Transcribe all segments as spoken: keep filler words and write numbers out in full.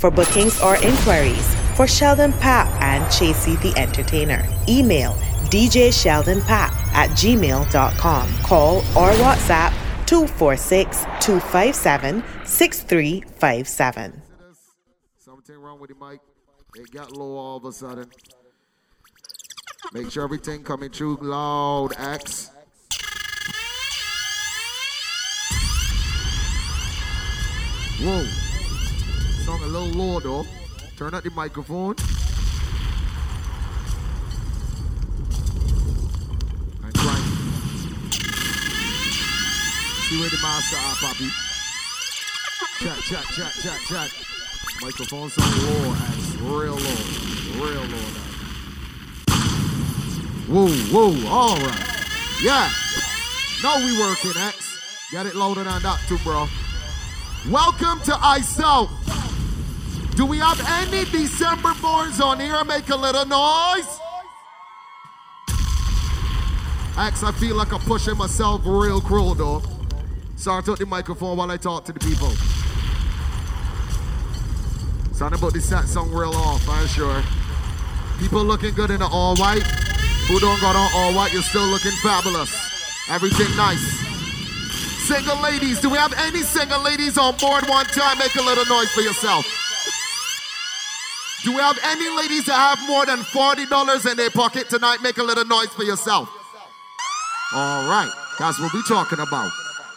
For bookings or inquiries for Sheldon Papp and Chasey the Entertainer, email d j sheldon papp at gmail dot com. Call or WhatsApp two four six, two five seven, six three five seven. Something wrong with the mic. It got low all of a sudden. Make sure everything coming through loud, Axe. Whoa. Song a little low though. Turn up the microphone. And try. See where the master are, Poppy. Chat, chat, chat, chat, chat. Microphone sound low, Axe. Real low. Real low, Axe. Whoa, whoa, all right. Yeah. No, we working, X. Get it loaded on that too, bro. Welcome to Ice Out. Do we have any December borns on here? Make a little noise. X, I feel like I'm pushing myself real cruel, though. Sorry, I took the microphone while I talk to the people. Sound about the set song real off, I'm sure. People looking good in the all white. Who don't got on all white, you're still looking fabulous. Everything nice. Single ladies, do we have any single ladies on board one time? Make a little noise for yourself. Do we have any ladies that have more than forty dollars in their pocket tonight? Make a little noise for yourself. All right, that's what we're talking about.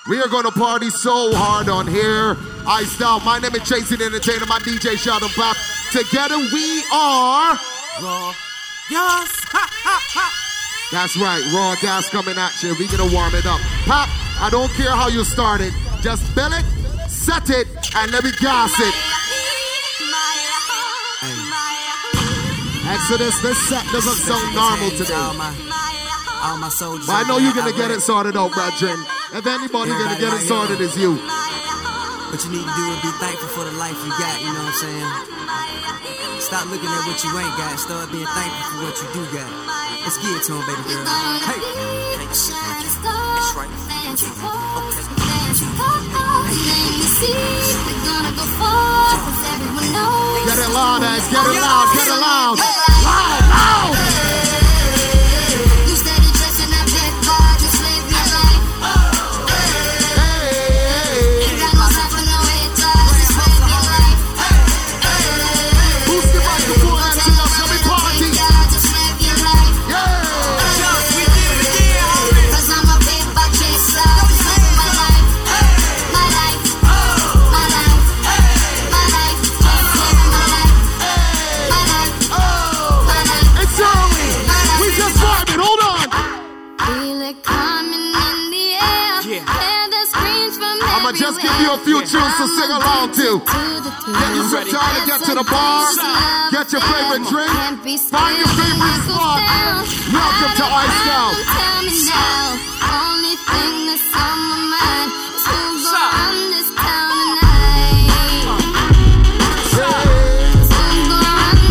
We are going to party so hard on here. Iced Out. My name is Chasey the Entertainer, my D J Sheldon Papp. Together we are... Raw. Yes, ha, ha, ha. That's right, raw gas coming at you. We're going to warm it up. Pop, I don't care how you started. Just bill it, set it, and let me gas it. Hey. Exodus, this set doesn't sound normal today. But I know you're going to get it sorted out, brethren. If anybody's going to get it sorted, it's you. What you need to do is be thankful for the life you got, you know what I'm saying? Stop looking at what you ain't got. Start being thankful for what you do got. Let's get it to him, baby girl. Hey. That's right. Okay. Get it loud, guys. Get it loud. Get it loud. Loud, loud. You steady dressing up that vibe. You slave your life. Hey. You got no time for no head ties. You slave your life. Hey. Just give you a few tunes to sing along to. Get you some time to get to the bar. Get your favorite drink. Find your favorite spot. Welcome to Ice Out. Tell me now. Only thing that's on my mind is who's on this town tonight. Who's on this town tonight?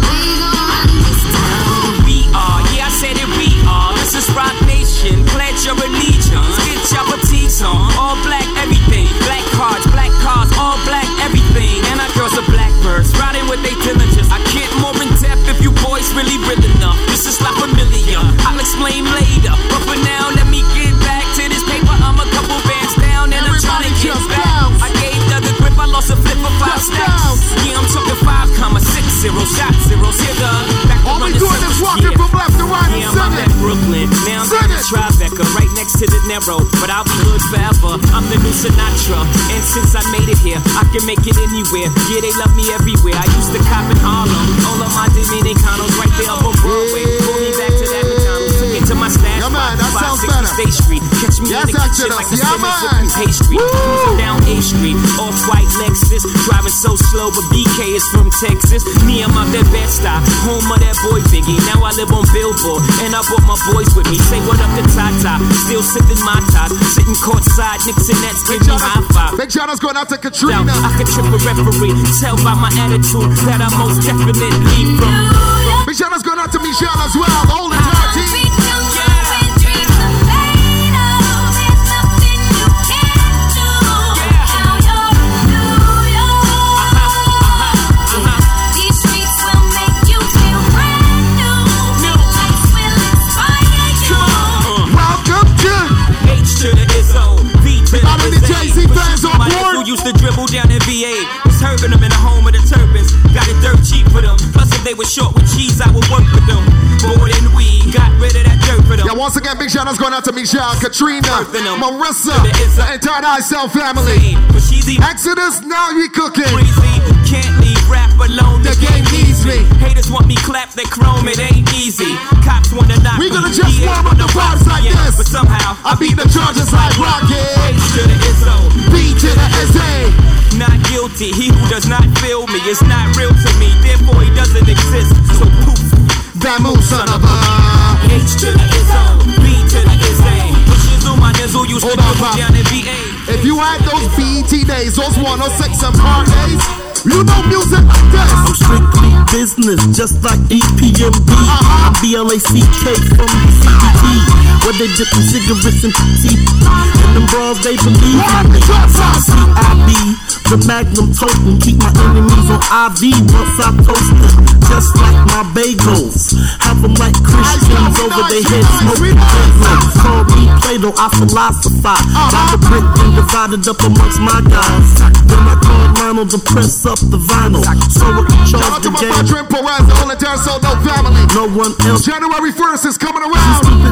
We gon' run this town. We are, yeah, I said it, we are. This is Rock Nation, pledge your allegiance, get your petites on, all black everything, black cards, black cars, all black everything, and our girls are black birds, riding with they diligence, I get more in depth if you boys really real enough, this is La Familia, I'll explain later, but for now let me get back to this paper, I'm a couple bands down and everybody I'm trying to get back, bounce. I gave the grip, I lost a flip for five just stacks, bounce. Yeah I'm talking five comma six zero, shot zeros, hit the back to all we doing is walking from left to right and yeah, I'm at Brooklyn, now I'm at Tribeca, right next to the narrow, but I'll be hood forever. I'm the new Sinatra, and since I made it here, I can make it anywhere. Yeah, they love me everywhere. I used to cop in Harlem, all of my Dominicanos right there up on Broadway. Pull me back to that McDonald's, took it to my stash spot, five sixty State Street. Catch me in the kitchen like a sandwich with pastry. Cruising down A Street, off white Lexus, driving so slow, but B K is from Texas. Me, I'm out that Bed-Stuy, home of that boy Biggie. Now I live on Billboard, and I brought my boys with me. Say what up to Tata, still sipping my ties, sitting courtside, Nixon Nets, give me high five. Big Jonah's going out to Katrina. Now, I could trip a referee, tell by my attitude that I most definitely from. Big Jonah's going out to Michelle as well, all the time team. Yeah. There's nothing you can't do. used to dribble down in V A. Was herbing them in the home of the turbans. Got it dirt cheap for them. Plus if they were short with cheese, I would work with them. More than we got rid of that dirt for them. Yeah, once again, big shout outs going out to Michelle, Katrina, Marissa, the entire Ice Out family. Exodus, now we cooking. Crazy, can't leave rap alone. The, the game needs me. Haters want me clap, they chrome, it ain't easy. Cops want to knock me. We gonna just warm up the vibes like this. But somehow, I beat the charges like Rocket. H to the Izzo, B to the S A. Not guilty, he who does not feel me is not real to me, therefore he doesn't exist. So poof, that move son of a H to the Izzo, B to the S A. Shizzle, my nizzle used to dribble down in V A. If you had those B E T days, those one oh six and parlays, you know music like this. I'm strictly business, just like E P M D. I'm B L A C K from the C B T. Where they dip in cigarettes and teeth, and them bras they believe in me. C I B, the magnum token. Keep my enemies on I V once I toast them. Just like my bagels, have them like Christians over their heads. Smoking bagels, call me Plato, I philosophize. I'm a brick divided up amongst my guys. Then I called Lionel to press up the vinyl. So I charged the game. No one else. January first is coming around.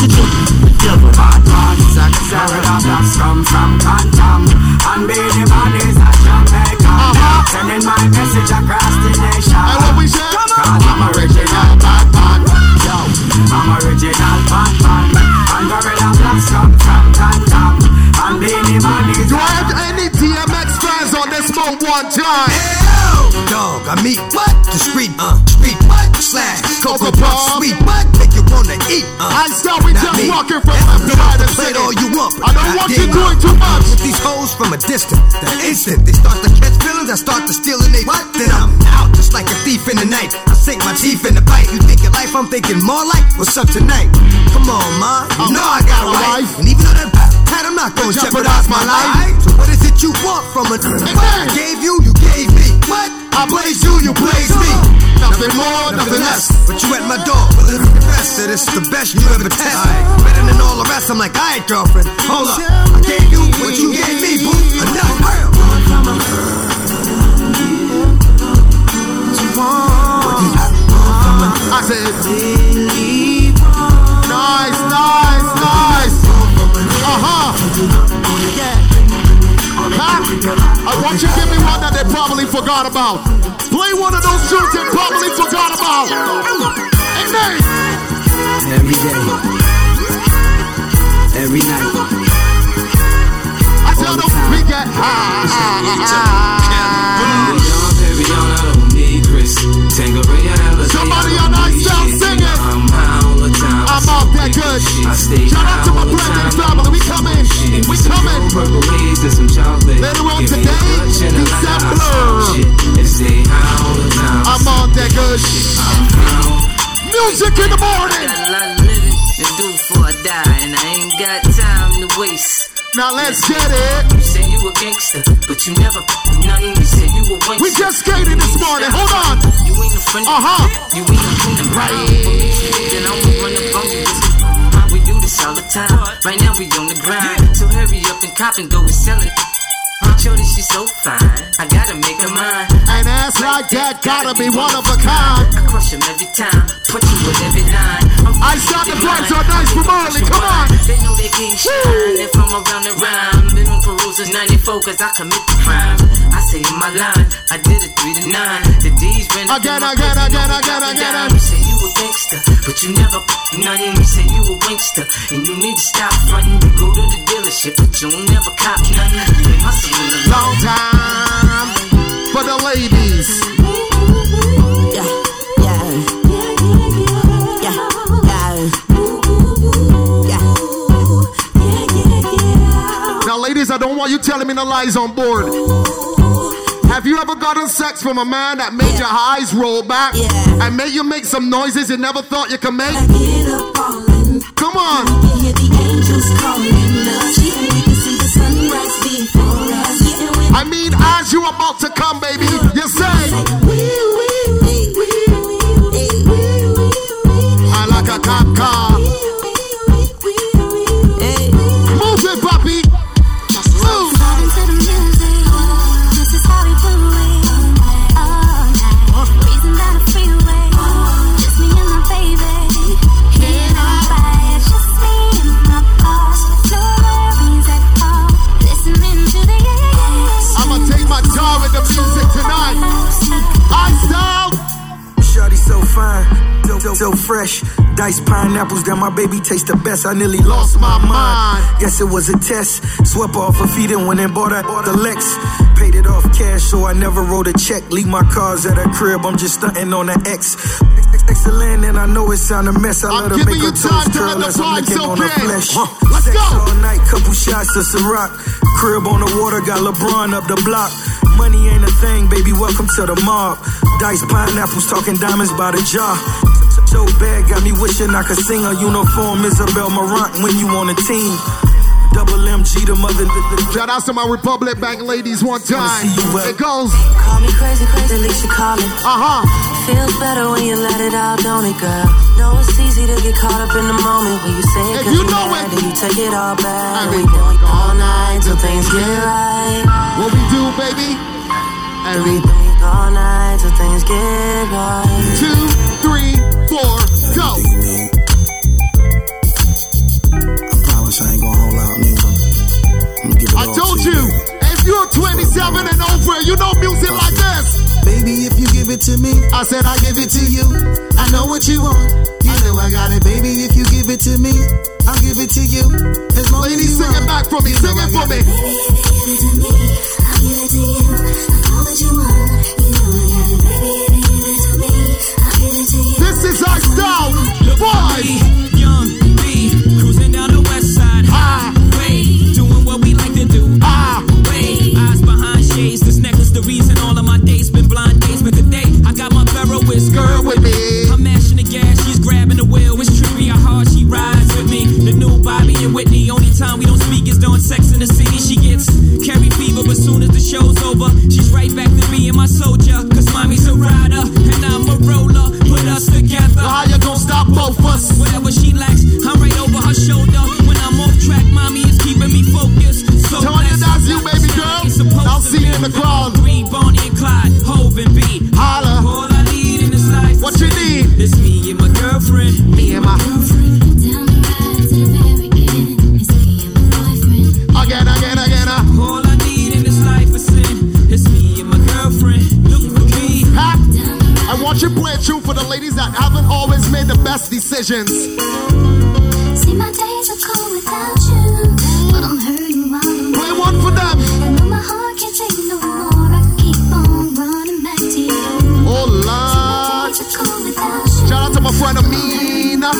Uh-huh. Sending my message across the nation. And we said, I'm original bad man. Yo, I'm original bad man. And Gorilla Bluffs come from can-tam. Do I have any D M X fans on this boat one time? Hell, dog, I meet what? The street, uh, street, what? Slash, cocoa puff, sweet, what? Make you wanna eat, uh. I saw we just me. Walking from left to right and say all you want. I don't want you doing too much. With these hoes from a distance, the instant they start to catch feelings, I start to steal and they what? Then I'm out just like a thief in the night. I sink my teeth in the bite. You thinking life? I'm thinking more like what's up tonight. Come on, ma, you know I got a wife, and even though that I'm not gonna jeopardize my life. So what is it you want from it? What I gave you, you gave me. What? I blaze you, you blaze me. Nothing more, nothing less. But you at my door, well it's the best. That it's the best you ever test. Alright, better than all the rest. I'm like, alright girlfriend, hold up, I gave you what you gave me, boo. Enough real. I said nice, nice, nice. Uh-huh. Yeah. Huh? I want you to give me one that they probably forgot about. Play one of those tunes they probably forgot about. And they. Every day. Every night. I tell them we get high. Somebody on I start singing. I'm high all the time. I'm out that good. Shout out to my brother family. We coming. We coming. Later on today, December. I'm out that good. Music in the morning. I love living and do before I die, and I ain't got time to waste. Now let's get it. You say you a gangster, but you never nothing. You say you a wankster. We just skated this morning. Hold on. You ain't a friend. Uh huh. You ain't a friend. Then I'm gonna run the bump. We do this all the time. Right now we on the grind. So hurry up and cop and go and sell it. Shorty, she's so fine. I gotta make her mine. An ass like that gotta be one of a kind. I crush him every time. Put you with every line. I shot the flags are nice from early. Come on. They know they can't shine if I'm around the rhyme. Been on Peru since ninety-four cause I commit the crime. I say in my line, I did it three to nine. The D's ran up. Again, again, again, again, again. You say you a gangster, but you never nothing. You say you a wankster, and you need to stop frontin'. Go to the dealership, but you'll never cop nothing. You been hustling a long time for the ladies. Yeah, yeah. Ladies, I don't want you telling me no lies on board. Have you ever gotten sex from a man that made yeah. your eyes roll back yeah. and made you make some noises you never thought you could make? I get up ballin'. Come on. We hear the angels calling us. We can see the sunrise before us. I mean, as you about to come, baby, you say, I like a cop car. Move it, puppy. Move. so fresh. Diced pineapples that my baby tastes the best. I nearly lost my mind. Guess it was a test. Swept off her feet and went and bought her the Lex. Paid it off cash, so I never wrote a check. Leave my cars at her crib. I'm just stunting on the X. Excellent, and I know it sound a mess. I let her make her toes curl as I'm licking on her flesh. Let's go. Sex all night, couple shots of Ciroc. Crib on the water, got LeBron up the block. Money ain't a thing, baby, welcome to the mob. Diced pineapples, talking diamonds by the jar. So bad, got me wishing I could sing a uniform Isabel Marant when you on a team. Double M G, the mother. Shout out to my Republic Bank ladies one time. It goes. Call me crazy, crazy, at least you call it. Uh-huh. Feels better when you let it out, don't it, girl? No, it's easy to get caught up in the moment when you say it, cause you know it. And you take it all back. We do it all night till things get right. What we do, baby? And we do it all night till things get right. Two, three, four, go. I ain't gonna hold out, nigga. I told to you, you if you're twenty-seven and over, you know music like this. Baby, if you give it to me, I said I give it to you. I know what you want. You know I got it, baby. If you give it to me, I'll give it to you. As long ladies, as you sing want. It back for me, sing it for me. Baby, if you give it to me, I'll give it to you. I know what you want. You know I got it, baby. If you give it to me, I'll give it to you. This is our style, boys. Girl with me, I'm mashing the gas, she's grabbing the wheel. It's trippy how hard she rides with me. The new Bobby and Whitney. Only time we don't speak is during Sex in the City. She gets carry fever, but soon as the show's over, she's right back to me and my soldier. Cause mommy's a rider and I'm a roller. Put us together. How you gonna stop both us? Whatever she lacks, I'm right over her shoulder. When I'm off track, mommy is keeping me focused. So tell her that's you, baby girl. I'll see you in the crowd. Three, Bonnie and Clyde, Hov and B. Holla. What you need? It's me and my girlfriend. Me and my girlfriend. Down the ride to the very end. It's me and my boyfriend. Again, again, again. Uh. All I need in this life is sin. It's me and my girlfriend. Look for me. Ha! I want you to play it true for the ladies that haven't always made the best decisions. See, my days are cool without you. But I'm hurting while I'm play one for them. I know my heart can't take no more. I keep on running back to you. Oh, love. Shout out to my friend Amina.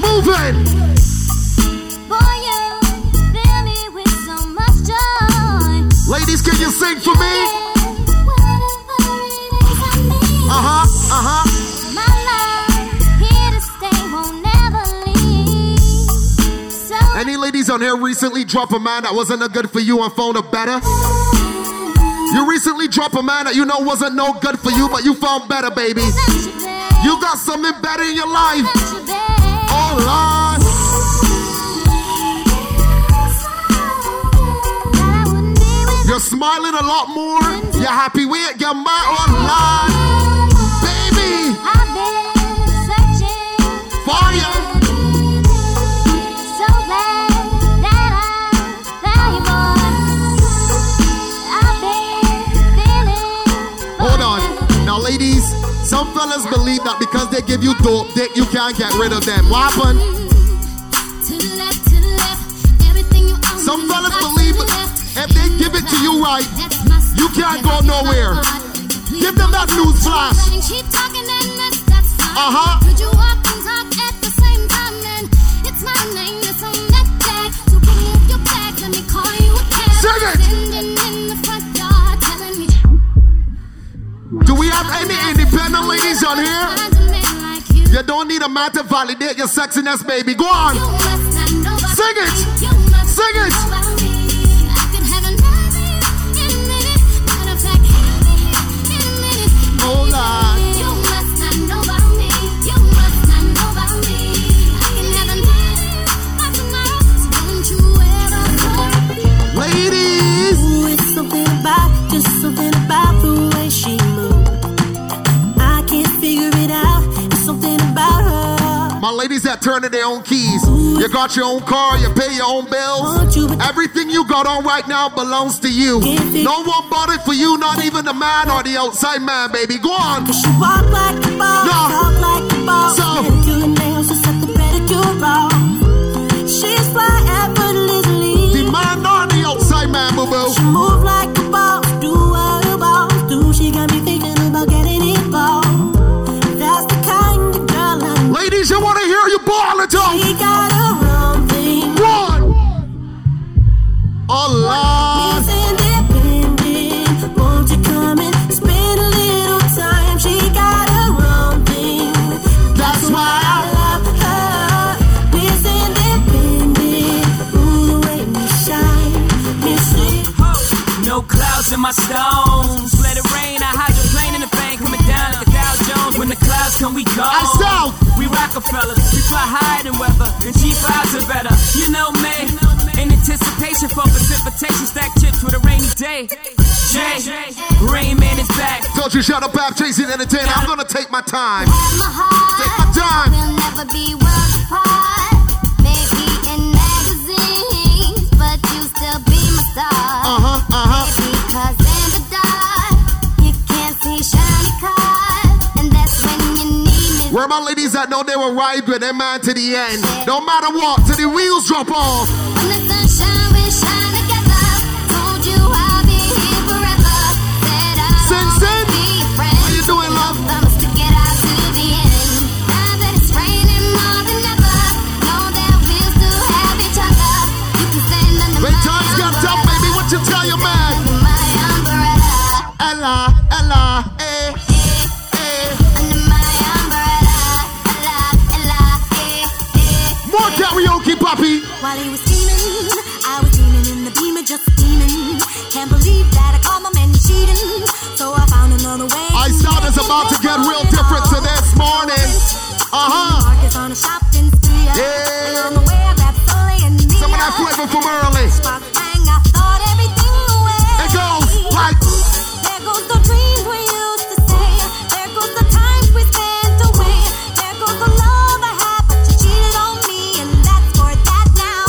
Moving. Ladies, can you sing for me? Uh huh. Uh huh. My love here to stay, won't never leave. Any ladies on here recently drop a man that wasn't a good for you on phone or better? You recently dropped a man that you know wasn't no good for you, but you found better, baby. You got something better in your life. Oh, Lord. You're smiling a lot more. You're happy with it. You're my oh, Lord. Baby. Fire. Some fellas believe that because they give you dope dick, you can't get rid of them. What happened? Some fellas believe if they give it to you right, you can't go nowhere. Give them that news flash. Uh-huh. Sing it! Do we have any independent ladies on here? You don't need a man to validate your sexiness, baby. Go on. Sing it. Sing it. Hold on. Ladies. Ooh, it's something about, just something about the way she figure it out. There's something about her. My ladies that turn in their own keys. You You got your own car, you pay your own bills. Everything you got on right now belongs to you. No one bought it for you, not even the man or the outside man, baby. Go on. Cause you walk like the boss, no. talk like the boss. So. And do your nails just like the pedicure ball. She's fly effortlessly. The man or the outside man, boo-boo. She move like the boss, do what the boss do. She got me thinking about getting involved. That's the kind of girl I need. Ladies, you want to hear your baller talk? She got a wrong thing. One. Oh, Lord. In my stones, let it rain. I hydroplane in the bank, coming down like a Dow Jones. When the clouds come, we go. Ice out. We Rockefellers, we fly higher than weather, and G fives are better. You know me, in anticipation for precipitation, stack chips with a rainy day. Jay, Rain Man is back. Told you, shut up, Papp, Chasey the Entertainer. I'm gonna take my time. Have my heart. Take my time. We'll never be worlds apart. Maybe in magazines, but you still be my star. Uh huh. Uh huh. Cause in the dark, you can't see shiny cars, and that's when you need me. Where my ladies that know they will ride with their man to the end. Yeah. No matter what, till the wheels drop off. When the sunshine will shine together, told you I'll be here forever. Said I'll sin, sin. Be your friend. How you doing, love? Promise to get out to the end. Now that it's raining more than ever, know that we'll still have each other. You can send them the when times got tough, baby, what you tell your man? Ella, Ella, eh, eh, eh. Under my umbrella, Ella, Ella, eh, eh. More karaoke, puppy. While he was scheming, I was dreaming in the beamer, just steaming. Can't believe that I called my man cheating, so I found another way. I saw this about to get real different to this morning. Uh huh. Marcus on a shopping spree. Yeah. On the way, I grabbed Sully and Nina. Some of that flavor from early. Spark bang, I thought everything away. It goes like. The dreams we used to say, there goes the times we spent away, there goes the love I had, but you cheated on me, and that's for that now.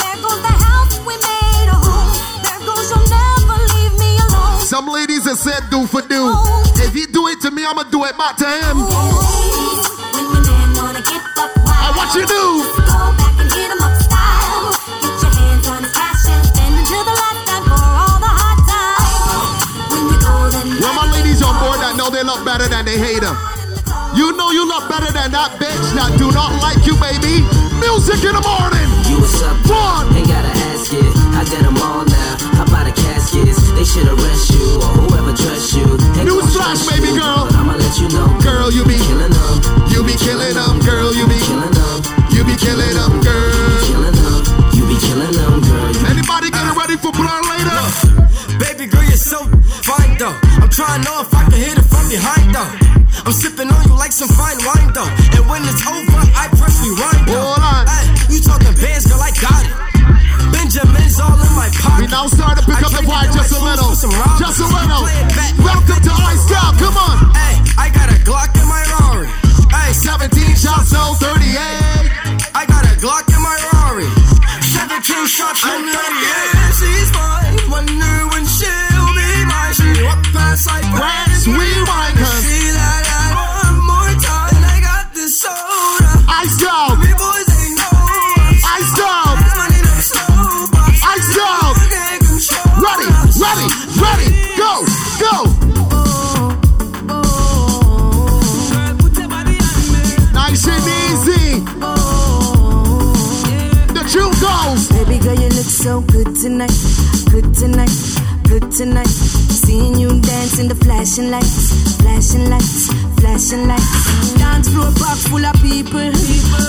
There goes the house we made a home, there goes you'll never leave me alone. Some ladies have said do for do. If he do it to me, I'ma do it back to him. When your man wanna get up wild, I watch you do. Just go back and get him up style. Get your hands on his cash and spend until the last time for all the hot time. Well, my ladies on board that know they look better than they hate her. You know you look better than that bitch that do not like you, baby. Music in the morning. You was up, one. Ain't gotta ask it. I did them all now. Hop out of caskets. They should arrest you or whoever trusts you. Newsflash, baby girl. But I'ma let you know. Girl, you be killing them. You be killing them, girl. You be killing them. You be killing them, girl. You be killing them, girl. Anybody getting ready for blur later? Baby girl, you're so fine though. I'm trying to know if I can hit it from behind though. I'm sipping on you like some fine wine though. And when it's over, I press rewind though. Hold on. Ay, you talking bands, girl, I got it. Benjamin's all in my pocket. We now start to pick I up the wine just a little. Just a little. Welcome to Ice Out, come on. Ay, I got a Glock in my Rory. Ay, seventeen shots, oh thirty-eight. I got a Glock in my Rory. seventeen shots, I'm thirty-eight. She's mine, wonder when she'll be mine. She walk past like Brad's, we wine her. See that I one more time, and I got this soda. Ice out. Three boys ain't no us. Ice out. Money no slow box. Ice out. Can't control us. Ready, ready, ready, go, go. Nice and easy. The tune goes. Baby girl, you look so good tonight. Good tonight, good tonight. Seeing you dance in the flashing lights, flashing lights, flashing lights. Dance floor box full of people,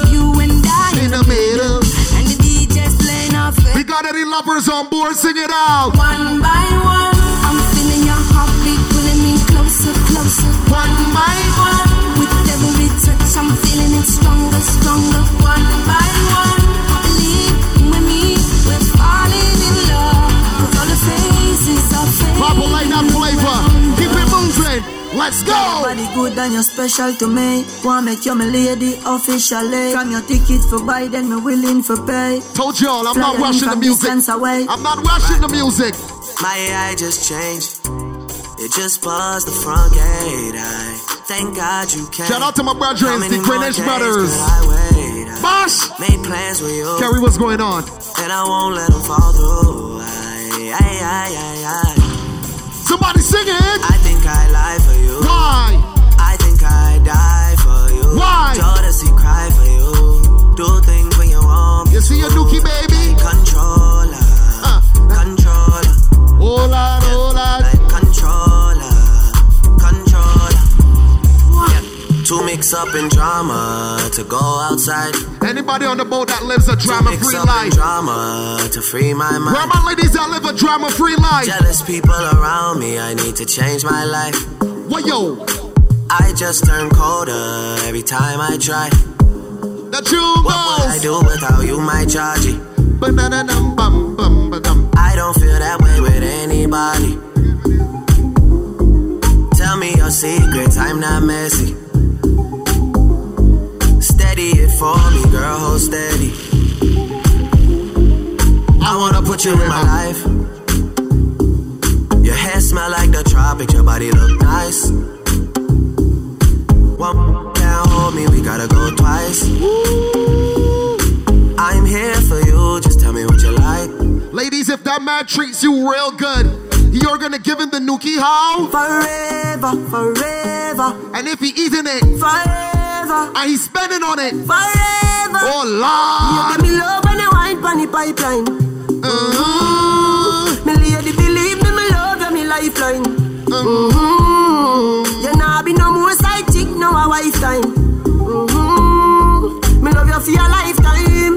you and I in the middle, and the D J's playing off it. We got any lovers on board, sing it out. One by one, I'm feeling your heartbeat pulling me closer, closer. One by one, with every touch I'm feeling it stronger, stronger. One by one, believe with me, we're falling in love. Pop a light, that flavor. Keep it moving. Let's go. Everybody good, I time you're special to me. Wanna make you my lady officially. From your ticket for Biden, me willing for pay. Told y'all, I'm Fly not rushing the music. I'm not rushing the music. My A I just changed. It just buzzed the front gate. I thank God you came. Shout out to my brethren, the Greenwich Brothers. I Boss! Made plans with you. Carrie, what's going on? And I won't let them fall through. I, I, I, I, I. Somebody sing it. I think I lie for you. Why? I think I die for you. Why? Jodeci cry for you. Do things when you want. You see your dookie, baby? Like controller. Uh, controller. Hold on, hold on. Like controller. Controller. What? Yeah. To mix up in drama, to go outside. Anybody on the boat that lives a drama-free life? Drama to free my mind. Where are my ladies that live a drama-free life? Jealous people around me, I need to change my life. What yo? I just turn colder every time I try. The tune goes. What would I do without you, my Georgie? I don't feel that way with anybody. Tell me your secrets, I'm not messy. It for me, girl, hold steady. I wanna put you in my life. Your hair smell like the tropics, your body look nice. One down, hold me, we gotta go twice. I'm here for you, just tell me what you like. Ladies, if that man treats you real good, you're gonna give him the nookie how? Forever, forever. And if he eating it, forever. And he's spending on it forever. Oh Lord, you give me love and a wine pan the pipeline. Mm-hmm. Me lady believe me, me love and me lifeline. Mm-hmm. You nah be no more side chick, no a wife time. Mm-hmm. Me love you for your lifetime.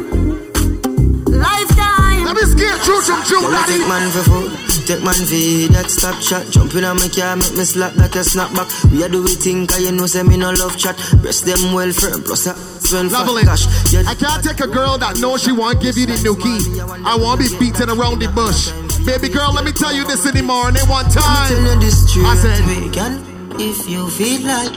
Lifetime. Let me scare truth from truth, daddy. Take man for food. Take man V, that stop chat. Jump in on my car, make me slap like a snapback. We are do we think, cause you know say me no love chat. Breast them well firm, plus I swell fat cash. I can't take a girl that knows she won't give you the nookie. I won't be beating around the bush. Baby girl, let me tell you this in the morning one time. I said, we can, if you feel like.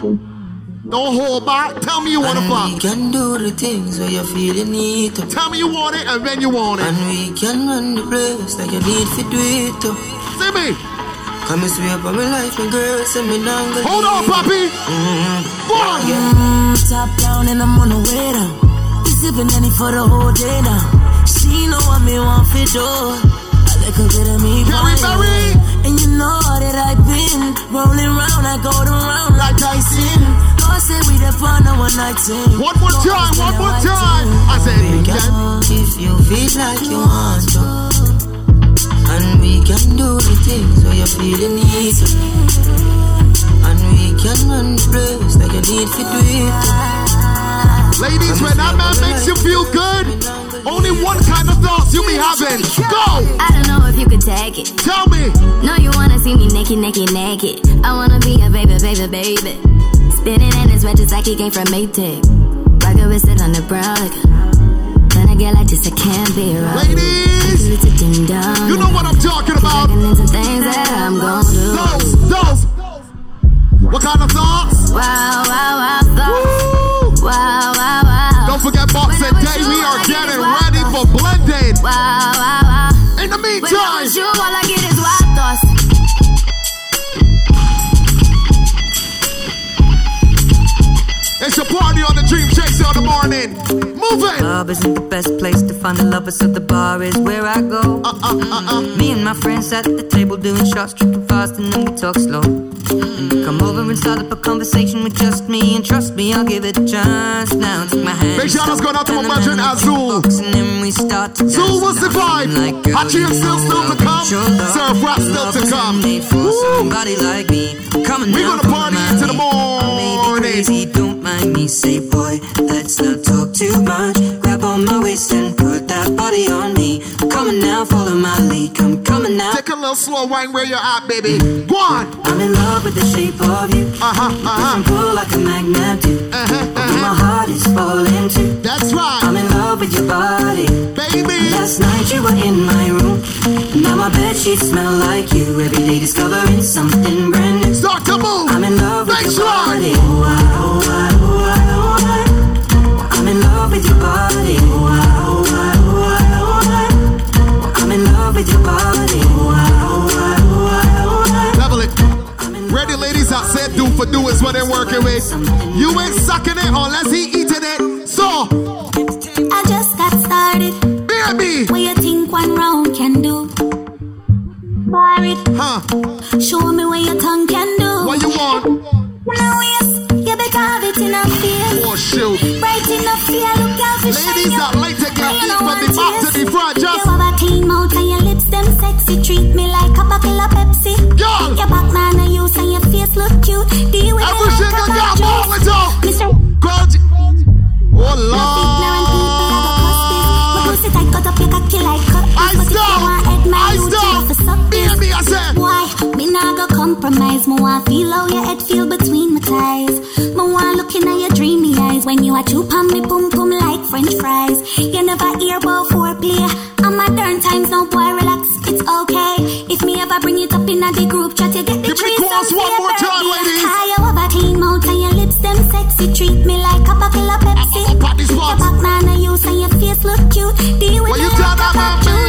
Don't hold back, tell me you want to pop. We can do the things where you're feeling it. Tell me you want it and when you want it. And we can run the place like you need to do it. See me. Come and sweep up my life, my girl, send me down. Hold on, papi. Fuck. Top down and I'm on the way down. Be sipping any for the whole day now. She know what me want for door. Like a bit of me Carrie, and you know that I've been rolling round, I go round like Dyson. I said we the fun on one night team. One more time, one more time. I said we can, if you feel like you want to, and we can do the things where you're feeling easy, and we can run the place like you need to do it. Ladies, when that man makes you feel good. Only one kind of thoughts you be having. Go! I don't know if you could take it. Tell me. No, you wanna see me naked, naked, naked. I wanna be a baby, baby, baby. Spinning in his red just like he came from Maytag. Rocket with it on the brown. Like, when I get like this, I can't be wrong. Ladies! You know what I'm talking about. Some things that I'm gonna do. Those, those. What kind of thoughts? Wow, wow, wow, thoughts. Woo. Wow, wow, wow. Don't forget Boxing Day, you, we are getting ready for blending. Wow, wow, wow. In the meantime, you, all I get is wild thoughts. It's a party on the Dream Chaser on the morning. Move it. The club isn't the best place to find the lovers, so the bar is where I go. Uh, uh, uh, uh. Me and my friends at the table doing shots, tripping fast, and then we talk slow. Come over and start up a conversation with just me. And trust me, I'll give it a chance. Now take my hand. Big shout out's going out to my brethren Azul. And then we start to dance. Azul, what's the vibe? Hot chips still still to come. Surf rap still to come. Somebody like me. We're going to party into the morning. Don't mind me, say boy, let's not talk too much. Grab on my waist and put that body on me. I'm coming now, follow my lead. I'm coming now. Take a little slow wine where you're at, baby. Go on. I'm in love with the shape of you. Uh-huh, uh-huh. You pull like a magnet do. Uh-huh, uh-huh. My heart is falling too. That's right. I'm in love with your body. Baby. Last night you were in my room. Now my bedsheets smell like you. Every day discovering something brand new. Stop. rock the boat. I'm in love with your body. I'm in love with your body. I'm in love with your body. Level it. Ready, ladies? I said do for do is what they're working with. You ain't sucking it unless he eating it. So I just got started. Baby, what you think one round can do? Huh. Show me what your tongue can do. What you want? Now you better have it in a field. Oh shoot! Right in the field, look out for shine. Ladies are late to get eat from the back to the front. Just you have a clean mouth and your lips them sexy. Treat me like a bottle of Pepsi. Girl, your back man a use and your face look cute. Do you ever like a cup of juice? Mister Gold. Oh Lord. I got up, you got kill like cut. I stop, I stop. Be me, I said. Why? Me nah go compromise. Me want feel how your head feel between my thighs. Me want looking at your dreamy eyes when you are chupin' me pum pum like French fries. You never hear about foreplay. I'm at turn times, no boy relax. It's okay if me ever bring it up in the group chat. You get the trees on one paper. More time, ladies. I have a clean mouth and your lips them sexy. Treat me like a bottle of Pepsi. I'm up at this spot. Your back man I use and your face look cute. Deal with well, you like a pop juice.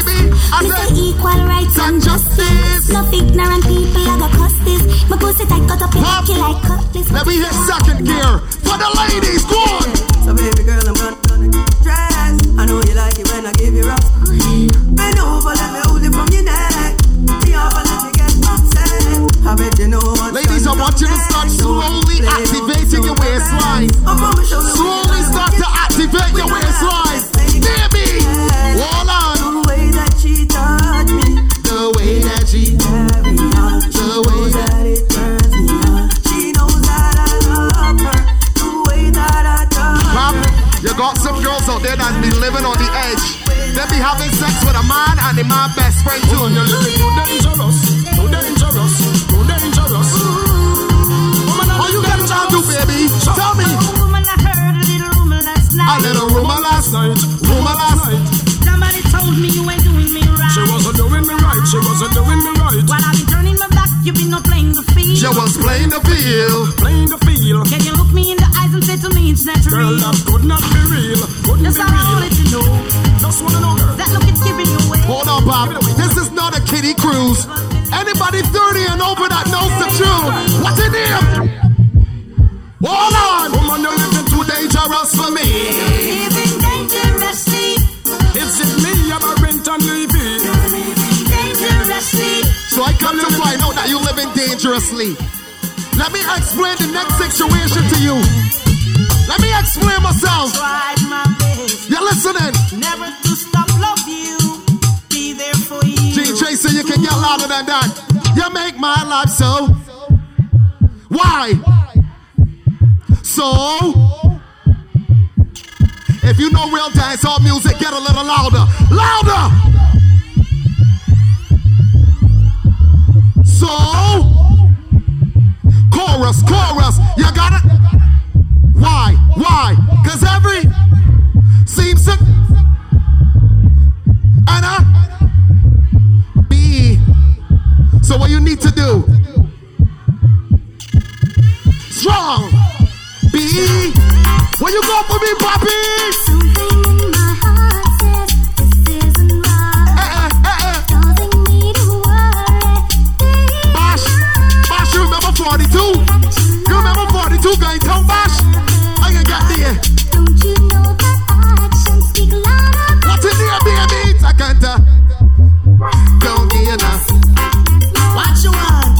Mister Equal Rights and Justice. No ignorant people, I go cuss this. My pussy tight got up in a kill like cutlass. Let me hit second gear for the ladies, go on. So baby girl, I'm gonna dress. I know you like it when I give you rough. Bend over, let me hold it from your neck. Be over, let me get upset. I bet you know what. Ladies, I want you to start slowly activating your waistline. Slowly start to activate your waistline. Baby, hold on. The way that she taught me, the way that she carried on, the way that it turns me on. She knows that I love her, the way that I taught her. Pop, you got some girls out there that's been living on the edge. They be having sex with a man and the man best friend too. Oh, you're living too dangerous, too dangerous, too dangerous. What you got to do, baby? Tell me. A little rumor last night, rumor last night. Somebody told me you ain't doing me right. She wasn't doing me right, she wasn't doing me right. While I've been turning my back, you've been not playing the field. She was playing the field, playing the field. Can you look me in the eyes and say to me it's natural? Girl, that could not be real, couldn't yes, be I real. That's all I wanted to know. Just wanna know, girl. That look is giving you away. Hold on, Bob. This is not a kiddie cruise. Anybody thirty and over that knows the truth. What's in here? Hold on! Woman, you're living too dangerous for me. You're living dangerously. Is it me I'm a rent and leaving? You're living dangerously. So I come to find out that you're living dangerously. Let me explain the next situation to you. Let me explain myself. Tried my best. You're listening. Never to stop love you. Be there for you. G J said you can get louder than that. You make my life so. Why? So, if you know real dancehall music, get a little louder. Louder! So, chorus, chorus, you got it? Why? Why? Because every seems sick. And I be. So, what you need to do? Strong. Where you go for me, Poppy? Something in my heart says this isn't right. Eh, eh, eh, eh. Causing me to worry. Bash, Bash, you remember forty-two? You remember forty-two, guy? Tell Bash. I can get there. Don't you know that actions speak louder? What's in there, baby? I can't tell. Don't be enough. What you want?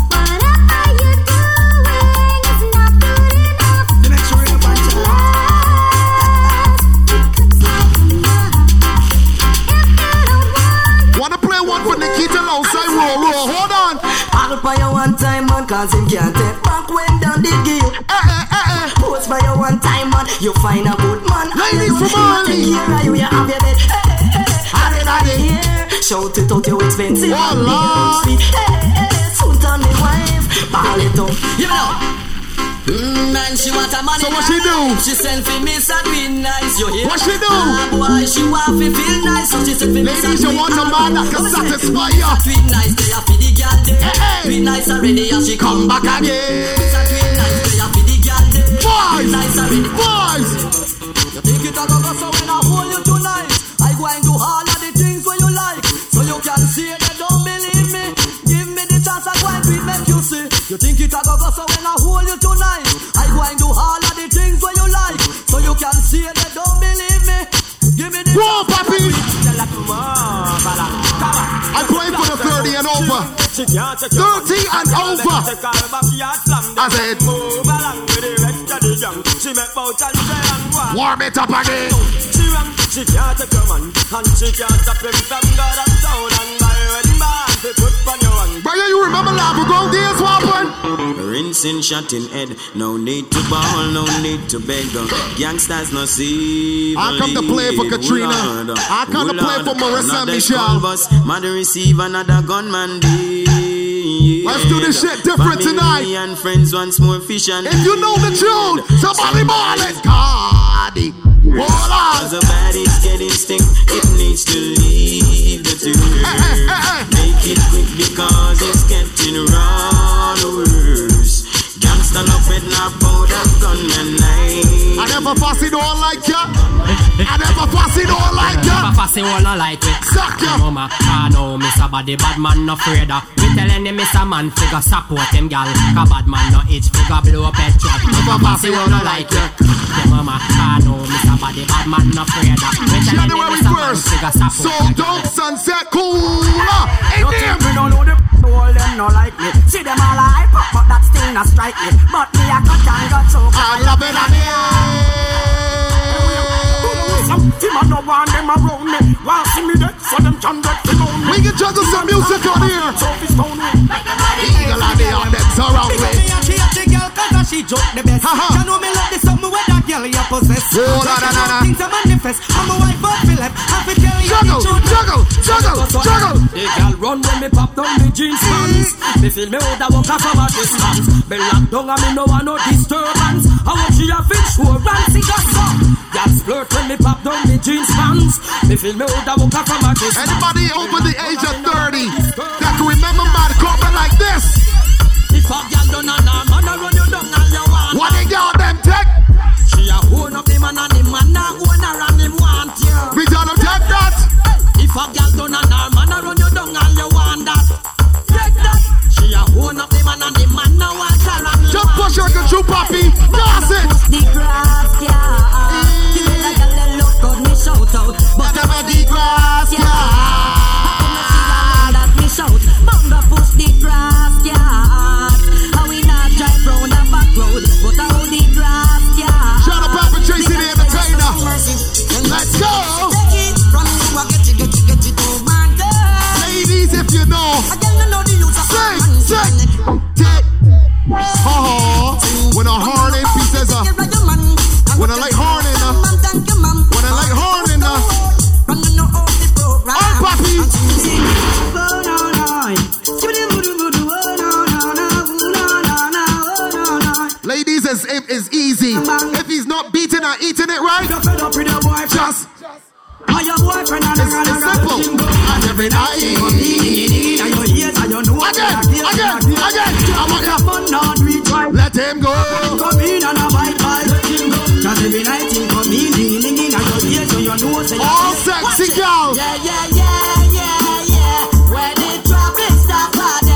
By your one time man, cause him can't take back when down the gill. Eh eh eh eh. Post by your one time man, you find a good man. Ladies from Harlem, here you have your bed. Eh eh eh. Everybody here, shout it out your expensive. Oh Lord. Eh eh eh. Soon turn me wife, ball it up. You know. Mm, and she want a man. So what she do? She send for me something nice. You hear? What she do? Ah, boy, she want to feel nice. So she send for me. Ladies, you want a man that can satisfy you. Sweet nice, they are for the girl day. Sweet nice already, and she come back again. Sweet nice, they are for the girl day. Boys, nice already. Boys, you think it a go so when I hold you tonight? I go and do all of the things where you like, so you can see it. You think it a go go so when I hold you tonight? I go and do all of the things where you like, so you can see they don't believe me. Give me the whoa, papi! I'm going for the thirty and over. thirty and over. I said, warm it up again. She can't take your man, and she can't stop him from God and town and by wedding man. Brother, you remember lava go days whopping? Rinsing, shutting head. No need to ball, no need to beg. Gangsters no see. I come to play for Katrina. Lord, I come Lord, to play for Marissa and Michelle. Mother receive another gunman deed. Let's do this shit different family tonight. And friends once more fish and if you know the tune, somebody ball it. Cardi. Cause a body's getting stink, it needs to leave the tube. Hey, hey, hey, hey. Make it quick because it's getting run worse. Gangsta no bed, no powder, gunman night. I never pass it all like ya. I never pass it all like ya. I never pass it all like it. Suck ya. Mama, I know Mister Body, bad man no afraid of. Tell any Mister Man figure support him gal. Cause bad man no itch figure blow up head trap. Never pass it all like ya. Yeah mama, I know Mister Body, bad man no afraid of. January first, so don't sunset cooler. Ain't them we don't know the all them no like me. See them all hype up but that still not strike me. But me I got and got choke. I love it on him I don't want them around me. Want see me dead so them can get me on me. We can juggle some music on here. Eagle and they are them surround me. She joke the best. She know me love the something where that girl you possess. Oh, so na, na, na, na. Things are manifest. I'm a wife of Philip. Have to tell you juggle, the truth. Juggle, juggle, juggle, juggle. The girl run when me pop down me jeans pants. Me feel me out a walk off of a distance. Me lock down and me know I no disturbance. I want she a fish who a rancy gas up. Girls flirt when me pop down me jeans pants. Me feel me out a walk off of a distance. Anybody over the age of thirty that can remember my comment like this? If a girl don't know, man, I run you down and you want. What the girl them take? She a own up the man and the man now own her and him want you. We don't take that. If a girl don't know, man, I run you down and you want that. Take that. She a own up the man and the man now want her and him want you. Just push your control, papi. That's it. The grass, yeah. You like a little look on me shout out. But never the grass, yeah. Let me shout. Bunga push the grass, yeah. But I hold the grass, yeah. Shout out to Chasey the Entertainer. Let's go. Ladies, if you know, sing, sing. Take, ha ha. When a heart in pieces, uh. When I like heart in, uh. When I like heart in, uh. Oh, papi. Ladies, as if is easy. If he's not beating or eating it right, just. I your boyfriend and it's simple. And every night, again, again, again. I want your fun, not retry. Let him go. Come in and I bite by. Let him go. Cause every night he come in. All sexy girls. Yeah, yeah, yeah, yeah, yeah. When it drop, it's the party.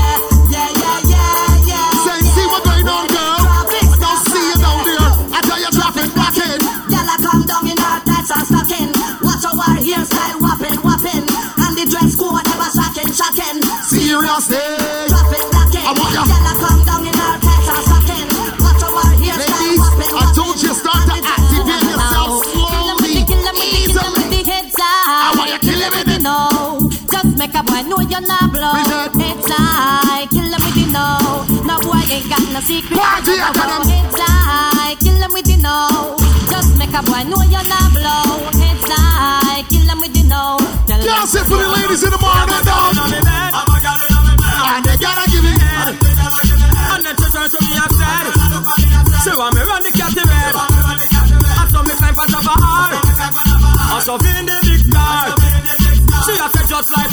Hairstyle whopping, whopping, and the dress code never shocking, shocking. Seriously, whopping, whopping. I want ya. Gyal come down in her pants and shocking. Watch over hairstyle whopping, whopping. I told you start to activate yourself slowly. Kill 'em with the, kill 'em with the heads up. I want you kill 'em with the no. Just make a boy know you're not blow. Heads up, kill 'em with the no. No boy ain't got no secret. Heads up, kill 'em with the no. Just make a boy know you're not blow. Y'all sit for the ladies in the morning, dog. And they gotta give it. And they gotta give it. And they gotta give it. And they gotta give it. She want me run the catty red. I saw me climb on top of her. I saw me in the big car.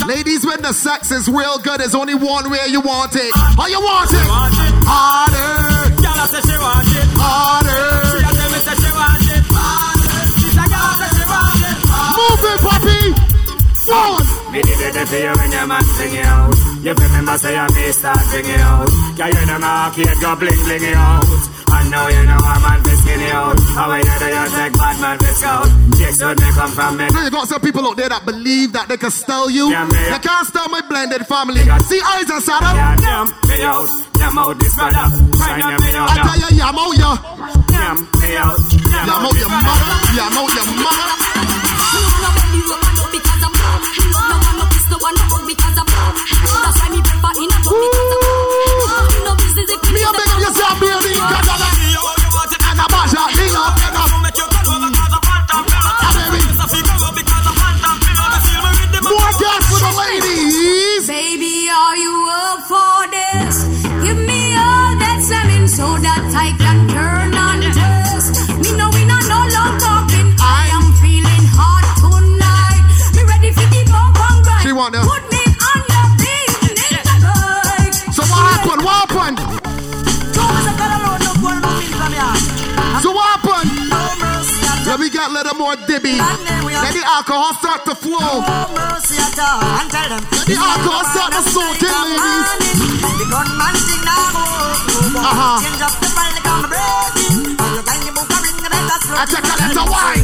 Ladies, when the sex is real good, there's only one way you want it. How you want it? Harder. Harder. Move it, puppy. Forward. Me did it for you when your man sing you out. You remember say your face start sing you out. Yeah, you know my kid go bling bling you out. I know you know I'm on this skinny out. How are you do you take bad man this out? Chicks would me come from me. Now you got some people out there that believe that they can steal you. Yeah, they can't steal my blended family. See eyes and saddle. Yeah, damn, me out. Damn out this brother. Right now, me out. I tell you, yam out ya. Damn, me out. Yam out your mother. Yam out your mother. No one will be woman up because I'm brown. No one will piss no one up because I'm brown. That's why me prefer in a book because I'm brown. No business if you don't. I'm going to ladies. Baby, are you up for this? Give me all that salmon so that I can turn on this. Me know we not no long talking. I am feeling hot tonight. Me ready for the bump and grind. She want to put me on the beat. So what happened? What happened? So what happened? Let me get a little more dibby. Let the alcohol start to flow. The alcohol start to soak in, ladies. Uh-huh. I check out into wine.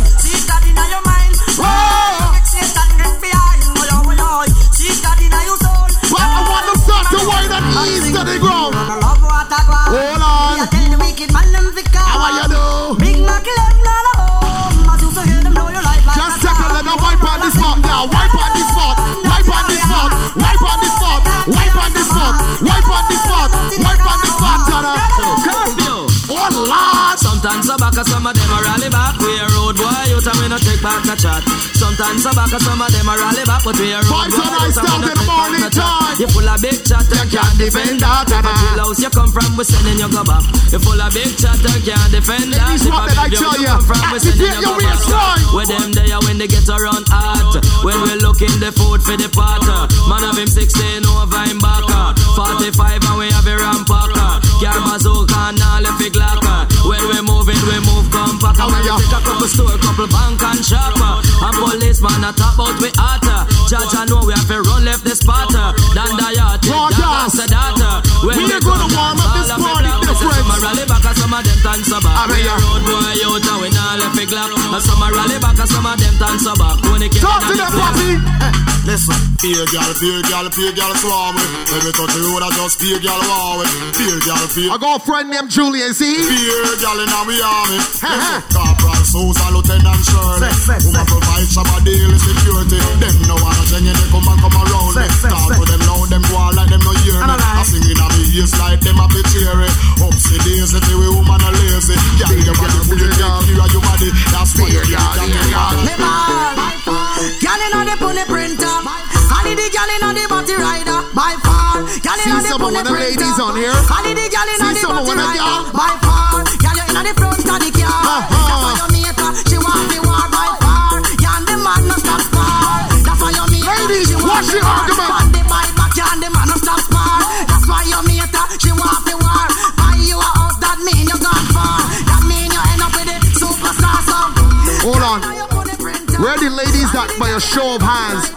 But I want them start to wine and ease to the ground. Hold on. How are you doing? Big Mac eleven dollars. Wipe on this spot, wipe on this spot, wipe on this spot, wipe on this spot, wipe on this spot, wipe on this spot, oh Lord. Sometimes I back, some of them are rally back. We a road boy, you tell me not take back a chat. Sometimes I back, some of them are rally back, but we a road boy. Boys and in the morning time. You full of big chat, you can't defend that. If a house you come from, we sending you go back. You full of big chat, you can't defend that. If a you come from, we sending you go back. With them there when they get around hard. When we look in the food for the potter, man of him sixteen over him backer, forty-five and we have a rampacker, Carmazoo can all if he glacker. When we move in, we move compact. We take a couple store, couple bank and shopper, and policeman a top out with otter. Judge I know we have to run left this spotter, than the yard, that's a data. We ain't gonna warm up this party different. Some rally back and some of them dance back. We road boy out and we all left a glack. Some rally back and some of them dance back. Talk to them. Hey, listen, fear gal, fear gal, fear gal swarm. Every touch the road, I just fear gal warm. Fear gal, fear. I got a friend named Julian, see? Fear gal in my army. Corporal Sousa, Lieutenant Shirley. Who can provide Shabba daily security. Them no one a change, they come and come around. Talk to them loud, them go like them no hear me. I sing in a ears like them a be cheery. Ups and days, they we woman a lazy. Gal, your body, put your gal, fear your body. That's what you gal inna the pony printer, only the gal inna the body rider by far. Gal inna the pony printer, only the gal inna the body rider by far. Gal inna the front of the car, that's why your meter she want the war by far. Gal the man no stop far, that's why your meter. Ladies, watch the argument. On the bike back, gal the man no stop far, that's why your meter she want the war. Buy you a house, that mean you gone far, that mean you end up with a superstar song. Hold on. Where the ladies that by a show of hands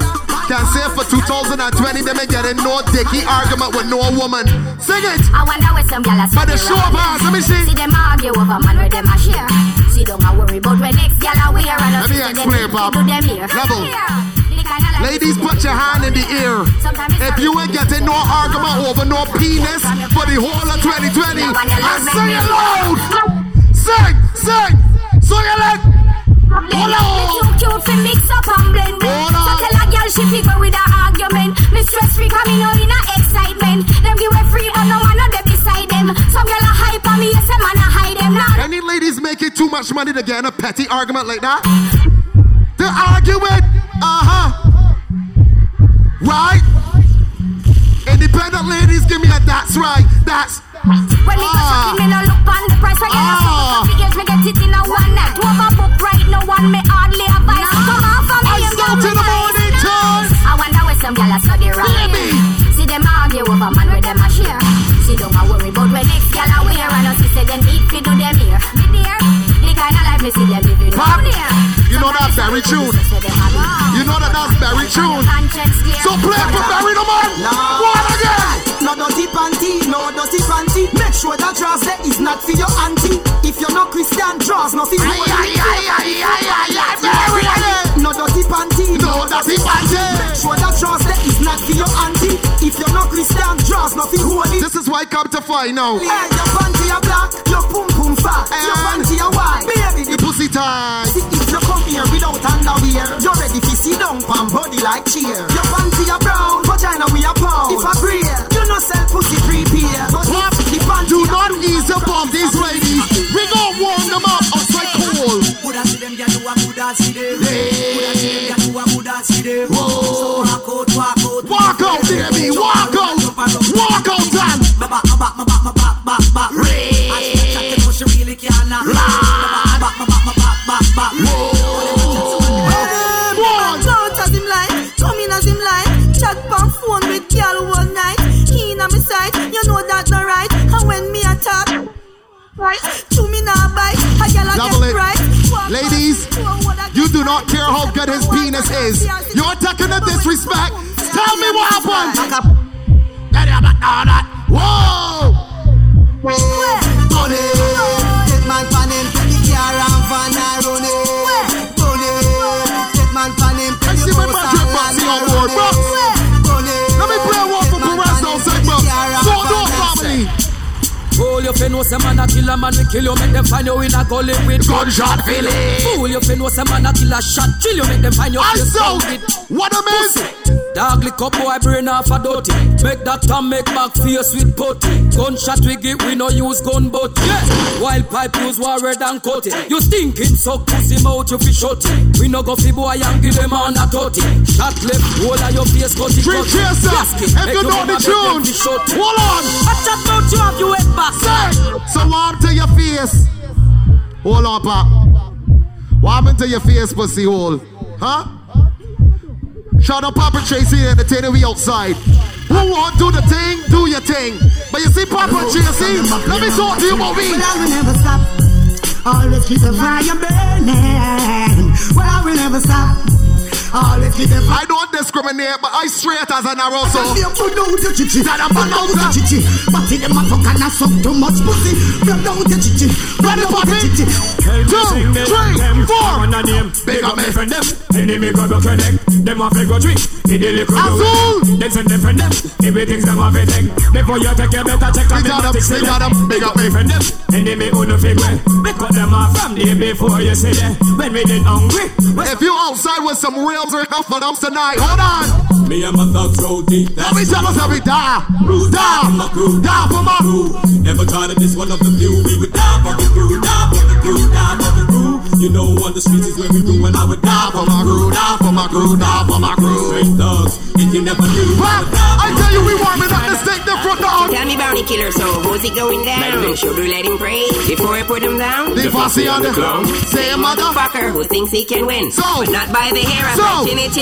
can say for two thousand twenty they may get in no dicky argument with no woman. Sing it! I wonder where some gals. By the show of hands, let me see. See them argue over man where them a share. See don't a worry about where next gal a wear. Let me explain, Bob. Level. Ladies, put your hand in the air. If you ain't getting no argument over no penis for the whole of twenty twenty, I sing it loud! Sing! Sing! Sing it loud! Hello. Me too cute for mix up and blend. So tell a girl she pick up with an argument. Me stress free coming out in a excitement. Them give away freedom, no one not beside them. Some girl a hype on me, yes, a man a hide them. Now, any ladies making too much money to get in a petty argument like that? The argument, uh huh, right? Independent ladies, give me a that's right, that's When me go shopping, me no look on the price. I get a single coffee, yes, me get it in a one night. Two of a book right, no one me hardly advise. Come out for me, I'm going to the morning time. I wonder where some gyal a study right. See them argue over man with them a share. See don't a worry about where next gyal a wear. And us say them need fi do them here. Me there, the kind of life me see them living down there. You know that's very true. You know that that's very true. So play for Barry no man. One again. No dirty panty, no dirty panty. Make sure that dress there is not for your auntie. If you're not Christian, dress nothing. Aye, aye, aye, aye, aye, aye, aye, Barry. No dirty panty, no dirty panty. Make sure that dress there is not for your auntie. If you're not Christian, dress nothing holy. This is why come to fight now. Yeah, your panty are black, your pum pum fat, your panty are white. Baby, the pussy tight. If you come here without underwear, you're ready to sit down and body like cheer. Your panty are brown, vagina we are pound. If I breathe, you know. Sell pussy prepare, but what? Do not ease up on these ladies. We gon' warm them up outside cold. Woulda see them gyal who a woulda see them. Woulda see them gyal who a woulda see them. So walk out, walk out, walk out, baby, walk out, walk out, and baba, baba, baba, baba, baba, baba. I see her chatting, but she really can't. Baba, baba, baba, baba, baba. Whoa, one. Shout as him like, come in as him like. Chat on phone with gyal all night. Me side, you know that's not right. And when me attack, right? To me now, bite. I yell against right. Ladies, you do not care how good his penis is. You're attacking the disrespect. Tell me what happened. Whoa! Tony, take my pan in, put the car and van and run it. Tony, take my pan in, put the car and van and run it. Fool, you fin' was a man a killer, man we kill you. Make them find you in a gully with gunshot feeling. Fool, you fin' was a man a killer, shot chill you. Make them find you in a what a mess. Dog lick up boy brain off a dirty. Make that Tom make back face with potty. Gunshot we give, we no use gun but yeah. Wild pipe use war red and coaty. You stinking suck pussy mouth you fi shotty. We no go fi boy and give them on a totty. Shot left, whole of your face cutty cutty. Basket, if you know the tune, hold on. I chat mouth you have you head back. So warm to your face. Hold on, pop. Warm into your face, pussy hole. Huh? Sheldon Papp and Chasey the Entertainer, we outside. Who want to do the thing, do your thing. But you see, Papp and Chasey, let me talk to you about me. Well, I will never stop. Always keep the fire burning. Well, I will never stop. I don't discriminate, but I straight as an arrow. So I put down the chichi, that I put down the chichi. But in the matter can I suck too much pussy? Put down the chichi, put down the chichi. Two, three, four. Big up my friend them. Enemy go to connect. Them off they go drink. Azul. Then send them friend them. Everything's them off they take. Before you take your better check up. Big up, big up my friend them. Enemy go to fake well. We cut them off from there before you say that. When we did hungry. If you outside with some real are up for them tonight. Hold on. Me and my thugs roll deep. Let me tell us how we die. Bruise down. My crew. Die for my crew. Never tried to miss one of the few. We would die for the crew. Die for the crew. Die for the crew. You know on the streets is where we do. And I would die for my crew. Die for my crew. Die for my crew. Straight thugs. If you never knew. But I tell you we warming up this thing. The front on. Tell me Bounty Killer. So who's it going down? Make sure we let him pray. Before I put him down. The fussy on the clown. Say a motherfucker who thinks he can win. So. But not by the hair of. So, so, let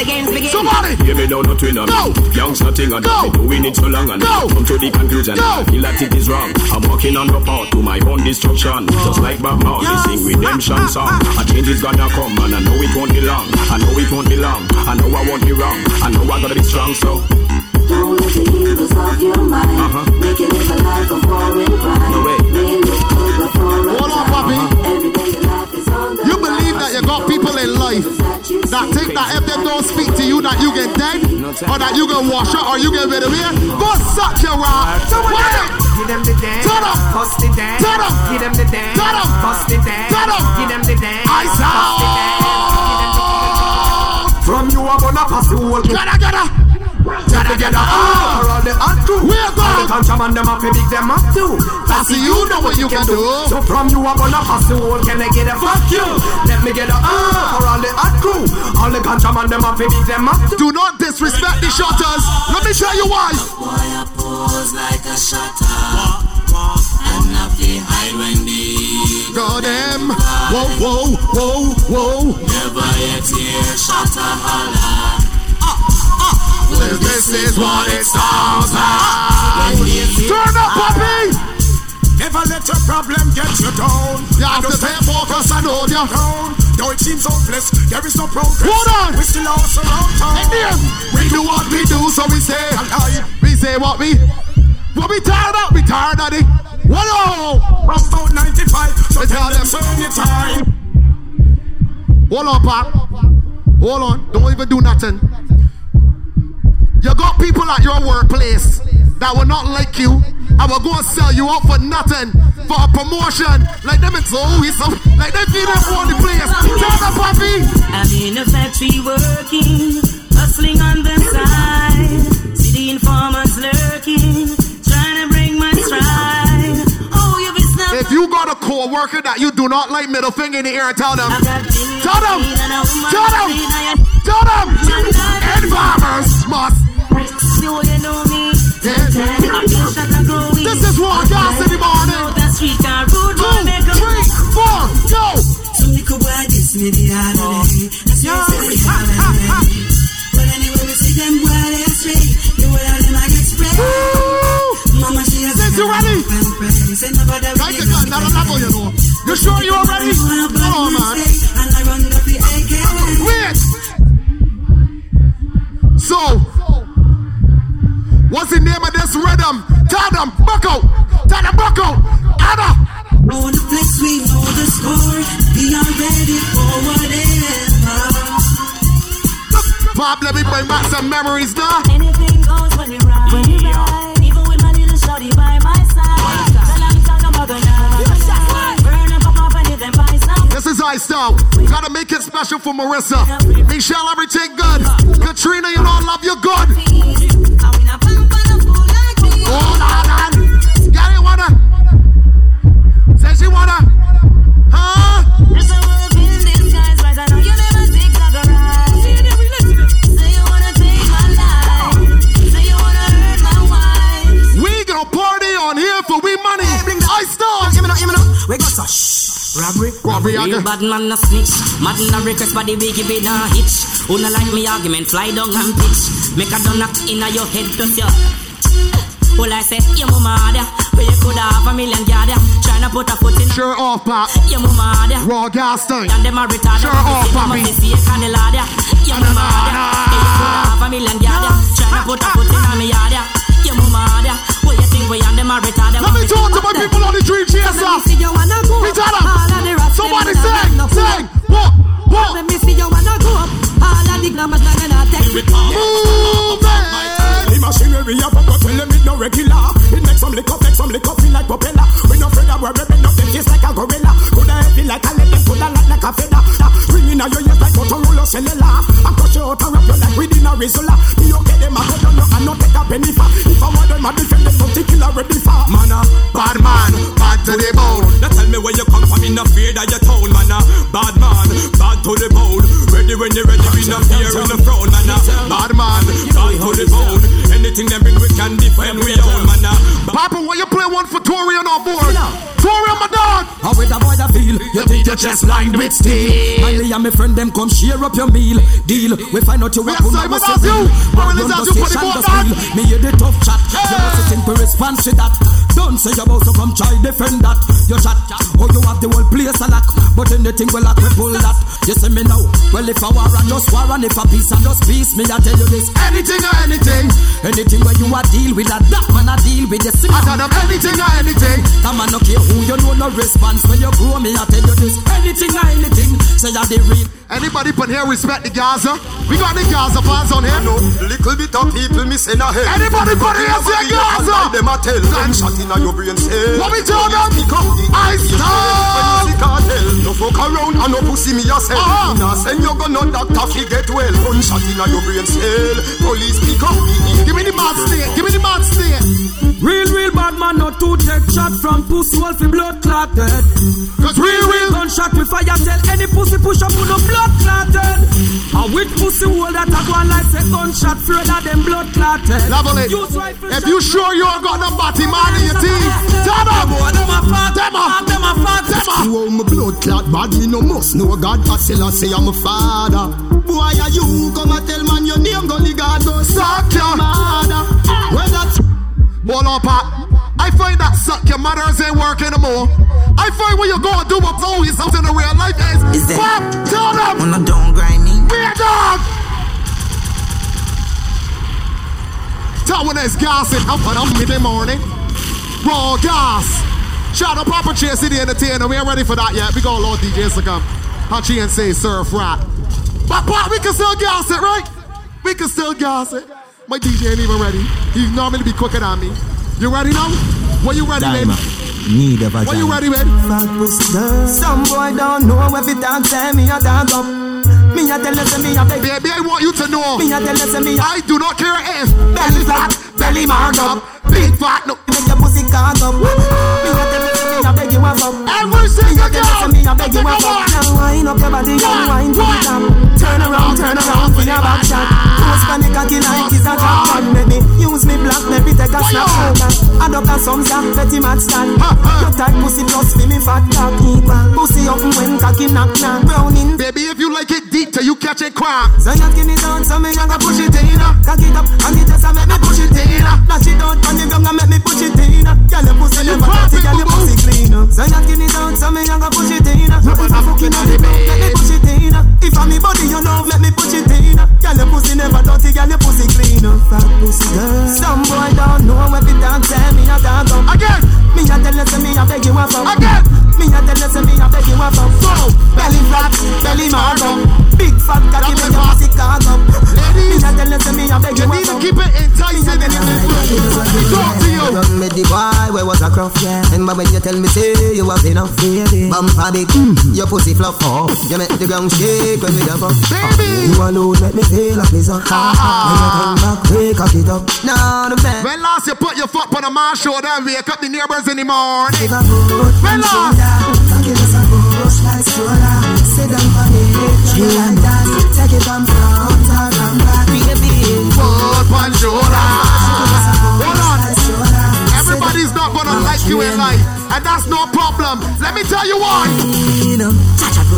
the games begin. Somebody, give me no nothing. No, young's nothing. I've been doing it so long and no. Come to the conclusion. No, feel like it is wrong. I'm walking on the path to my own destruction. Just like Batman, yes. They sing redemption song. A change is gonna come, and I know it won't be long. I know it won't be long. I know I won't be wrong. I know I gotta be strong. So. Don't let the evils of your mind uh-huh. make you live a life of foreign pride. No way. Hold on, Bobby. Uh-huh. You believe that you got people in life that think that if they don't speak to you that you get dead or that you get washed up or you get rid of it. Go suck your rock. Give them the dance. Turn up. Bust it down. Turn up. Give them the dance. Turn up. Bust it down. Turn up. Give them the dance. Ice out. From you I'm gonna pass the whole. Gotta, gotta. Together, all around the hot crew. We're going. The contraband them up, big them up too. Passy, you know what you can do. So from you up on a pass the whole, can I get a fuck you? Let me get a ah around the hot crew. All the contraband them up, big them up too. Do not disrespect the shutters. Let me show you why. Boy, I pose like a shutter. And up the high when they got them. Whoa, whoa, whoa, whoa. Never yet hear shutter holler. Well, this is what it sounds like. Turn up, puppy! Never let your problem get you down. You have to stay focused and hold your own. Though it seems hopeless, there is no progress. Hold on! We still are surrounded. Indian! We do what we do, so we say. We say what we... What we tired of? We tired of it. What all? Rough out ninety-five, so tell them so many times. Hold on, Pop. Hold on. Don't even do nothing. You got people at your workplace that will not like you and will go and sell you out for nothing, for a promotion. Like them, it's always something. Like they feel them on the place. Tell them, puppy. I'm in a factory working, hustling on the side. See the informants lurking, trying to bring my stride. Oh, you be not. If you got a co-worker that you do not like, middle finger in the air and tell them. Tell them. Tell them. Tell them. Environments must. So you know me. Yeah. This is Raw Gas in the morning. two, three, four, go. Some people wear this me the other day. That's why I say holiday. But anyway, we see them wear their straight. They wear them like it's red. Mama, she has a good one. I can cut another level, you know. You sure you are ready? Oh, man. And I run up the A K. Wait. So... What's the name of this rhythm? Tell them, buckle! Tell them, buckle! Anna! On the flex, we know the score. We are ready for whatever. Bob, let me bring back some memories now. Anything goes when you ride. When you ride. Even with my little shorty by my side. Then I'm talking about the night. Burn up, pop up, and hit them by some. This is Ice Out. Gotta make it special for Marissa. Michelle, everything good. Katrina, you know I love you good. Hold on, got it, wanna? Say she wanna? Huh? There's a world in disguise, but I know you never take like a ride. Say you wanna take my life. Say you wanna hurt my wife. We gon' party on here for we money. Hey, bring the ice down. Give me no, give me no. We got such robbery, robbery. Real bad man a snitch. Madden a request for the biggie bit a hitch. Who no like me argument? Fly down and pitch. Make a donut in a your head, does ya? Well, I said, your mama there, where you could have a million gather, trying to put a foot in. Sure off, Pop. Your mama there, Raw Gas thing. And them are retarded. Sure off, Poppy. Your mama there, where you could have a million gather, trying to put a foot in a me yard. Your mama there, where you think we and them are retarded. Let me talk to my people on the Dream Chaser. Somebody sing, sing, walk, walk. Let me see you wanna go up. All of the glamour like an attack. Move it. Machinery up, but tell them it's no regular. It makes some lick up, makes some lick up, feel like propeller. We no afraid of worry, but nothing tastes like a gorilla. Coulda heavy like a leather, coulda light like a feather. Ringing out your ears like Motorola cellular. I cut you out and wrap you like within a razor. You get them, I go down, I no take a penny for. If I want them, I defend them, don't take killer ready for. Man, bad man, bad to the bone. Now tell me where you come from, in no fear that you told. Man, bad man, bad to the bone. Ready when you ready, we no fear in the throne. Man, bad man, bad to the bone. Anything that bring we can defend we own, man. Papa, why you play one for Torian on board? Torian, my dog! How with a boy that feel? You think you're just lined with steel? I and my friend them come share up your meal. Deal, we find out you weapon. Yes, I ask you! What will you for the board, dog? Me hear the tough chat. You're not sitting to response to that. Don't say you're about to come try defend that. You chat, oh you have the whole place a lack. But anything will have to pull that. You say me now, well if I war and just war and if I peace and just peace, me I tell you this. Anything or anything. Anything where you a deal with a that man a deal with the sim. I tell them anything or anything. That man no care who you know no response. When you grow me I tell you this. Anything or anything. Say that they real. Anybody put here respect the Gaza? We got the Gaza fans on here. No, little bit of people missing a head. Anybody put here say Gaza? Them a tell them shot in your brain cell. What we tell them? I stop. No fuck around and no pussy me yourself. Now send your gun on that tough you get well. One shot in your brain cell. police pick up. Give me the bad state, give me the bad state. Real, real bad man, not to take shot from pussy wolf in blood clotted. Cause real, real gunshot with fire tell any pussy push up with no blood clotted. A weak pussy wall that a one like a gunshot further than blood clotted. Lovely. If you sure you ain't got no body man in your team, tell them, them up, them up, them up. You owe me blood clot bad, me no must know God. I still I say I'm a father. Why are you come and tell man your name? Go ligado, suck your mother. When that ball up, I find that suck your mothers ain't work anymore. I find when you go and do what always something in real life is. Is pop, tell them. When I don't grind me, be a dog. Tell when there's gas in up and up in the morning. Raw gas. Shout out Papa Chasey the Entertainer. We ain't ready for that yet. We got a lot of D Js to come. Hachi and say surf rap. But, but we can still gas it, right? We can still gas it. My D J ain't even ready. He normally be quicker than me. You ready now? What you ready, man? Need a vagina. What you ready, man? Some boy don't know if it dance and me a dance up. Me a tell you to me a baby. Baby, I want you to know. Me a tell you to me a I do not care if belly flat, belly marked up, big fat no. Make your pussy cock up. Me a tell you to me a baby you a fuck. Every single girl. Me a tell you to me a baby you a fuck. Now wind up your body and wind to the top. Turn around, turn around for your back shot. Post for the cocky like it's a drop. Make me use me black, make me take a snapshot. I don't have some zap, petty match stand. You type pussy plus for me fat cock equal. Pussy up when cocky knock knock. Browning. Baby, if you like it deep till you catch it crack. So you give me down, so me gonna push it in. Cock it up, and it just a make me push it in. Lash it out, and you gonna make me push it in. Girl, your pussy never dirty, girl, your pussy clean. So you give me down, so me gonna push it in. If I fucking on the bed, let me push it in. If I'm me body, you know, let me push it in. Girl, your pussy never dirty, girl, your pussy clean. Fat pussy girl. Some boy don't know when we dance, tell me I can't go. Again! Me I tell you to me, I beg you a fuck. Again! Me I tell you to me, I beg you a fuck. So, belly flat, belly marrow. Big fat cocky, make your pussy cock up. Ladies, me I tell you to me, I beg you a fuck. You need to keep it enticing and in this room. Talk to you. Don't make the boy, where was a crop, yeah. Remember when you tell me, say, you was enough, baby. Bumper big, your pussy fluff off. You make the ground shake when we jump up. Baby, you alone make me feel a piece of ah, ah. Back, wake up, it up. Now the man. When last you put your foot on a man's shoulder and wake up the neighbors in the morning. When last? Foot on shoulder. Hold on. Everybody's not gonna like you in life, and that's no problem. Let me tell you why.